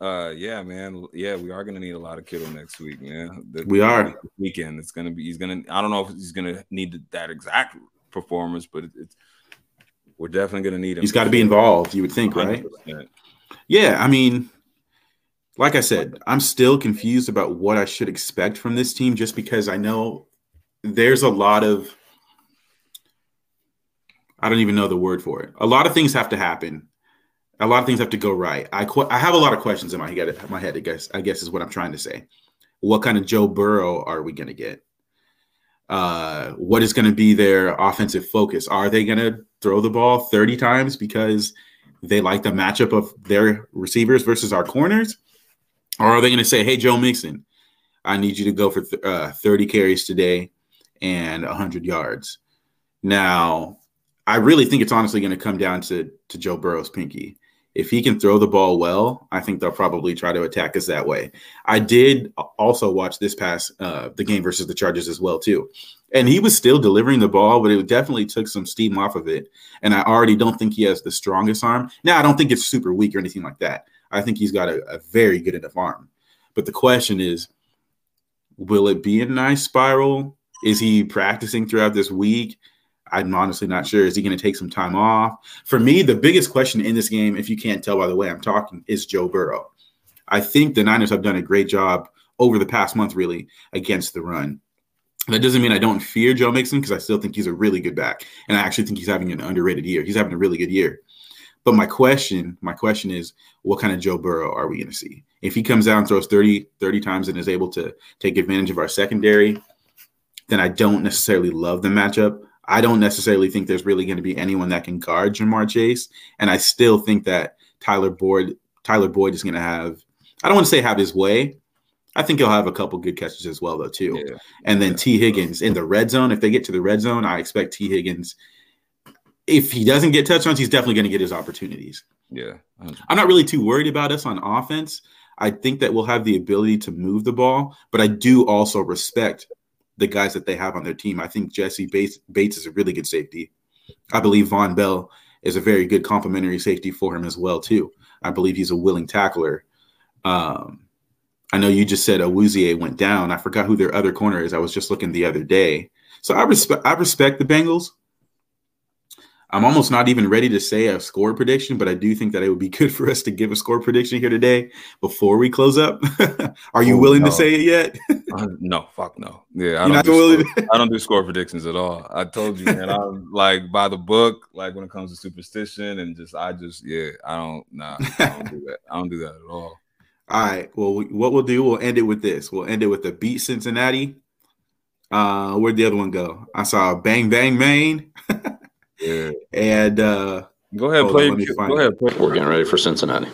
Uh yeah, man. Yeah, we are gonna need a lot of Kittle next week, man. The, we are weekend. It's gonna be. He's gonna. I don't know if he's gonna need that exact performance, but it, it's. We're definitely gonna need him. He's got to be involved. You would think, one hundred percent. Right? Yeah, I mean, like I said, I'm still confused about what I should expect from this team, just because I know there's a lot of. I don't even know the word for it. A lot of things have to happen. A lot of things have to go right. I qu- I have a lot of questions in my head, my head, I guess, I guess is what I'm trying to say. What kind of Joe Burrow are we going to get? Uh, what is going to be their offensive focus? Are they going to throw the ball thirty times because they like the matchup of their receivers versus our corners? Or are they going to say, hey, Joe Mixon, I need you to go for th- uh, thirty carries today and one hundred yards? Now, I really think it's honestly going to come down to, to Joe Burrow's pinky. If he can throw the ball well, I think they'll probably try to attack us that way. I did also watch this pass, uh, the game versus the Chargers as well, too. And he was still delivering the ball, but it definitely took some steam off of it. And I already don't think he has the strongest arm. Now, I don't think it's super weak or anything like that. I think he's got a, a very good enough arm. But the question is, will it be a nice spiral? Is he practicing throughout this week? I'm honestly not sure. Is he going to take some time off? For me, the biggest question in this game, if you can't tell by the way I'm talking, is Joe Burrow. I think the Niners have done a great job over the past month, really, against the run. That doesn't mean I don't fear Joe Mixon, because I still think he's a really good back. And I actually think he's having an underrated year. He's having a really good year. But my question, my question is, what kind of Joe Burrow are we going to see? If he comes out and throws thirty, thirty times and is able to take advantage of our secondary, then I don't necessarily love the matchup. I don't necessarily think there's really going to be anyone that can guard Jamar Chase. And I still think that Tyler Boyd, Tyler Boyd is going to have, I don't want to say have his way. I think he'll have a couple good catches as well, though, too. Yeah. And then yeah. Tee Higgins in the red zone. If they get to the red zone, I expect Tee Higgins, if he doesn't get touchdowns, he's definitely going to get his opportunities. Yeah. I'm not really too worried about us on offense. I think that we'll have the ability to move the ball, but I do also respect the guys that they have on their team. I think Jesse Bates, Bates is a really good safety. I believe Von Bell is a very good complementary safety for him as well, too. I believe he's a willing tackler. Um, I know you just said Awuzie went down. I forgot who their other corner is. I was just looking the other day. So I respect I respect the Bengals. I'm almost not even ready to say a score prediction, but I do think that it would be good for us to give a score prediction here today before we close up. Are you oh, willing no. to say it yet? uh, no, fuck no. Yeah, I don't, do score, I don't do score predictions at all. I told you, man, I'm like by the book, like when it comes to superstition and just, I just, yeah, I don't, nah, I don't do that. I don't do that at all. All right. Well, we, what we'll do, we'll end it with this. We'll end it with the beat Cincinnati. Uh, where'd the other one go? I saw Bang Bang Maine. Yeah. And uh, go ahead, play. On, go ahead, play. We're getting ready for Cincinnati.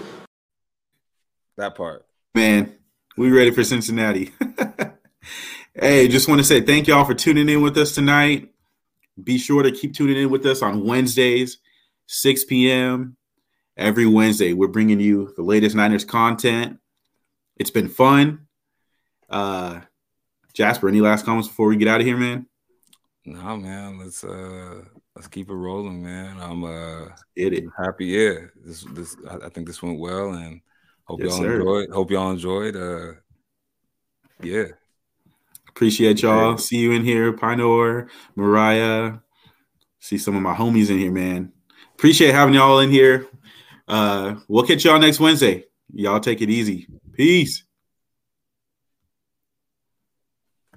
That part, man. We ready for Cincinnati. Hey, just want to say thank y'all for tuning in with us tonight. Be sure to keep tuning in with us on Wednesdays, six p.m. Every Wednesday, we're bringing you the latest Niners content. It's been fun. Uh, Jasper, any last comments before we get out of here, man? No, man. Let's. Uh... Let's keep it rolling, man. I'm uh it. happy. Yeah, this this I, I think this went well, and hope yes, y'all sir. enjoyed. Hope y'all enjoyed. Uh, yeah, appreciate y'all. Yeah. See you in here, Pinor, Mariah. See some of my homies in here, man. Appreciate having y'all in here. Uh, we'll catch y'all next Wednesday. Y'all take it easy. Peace.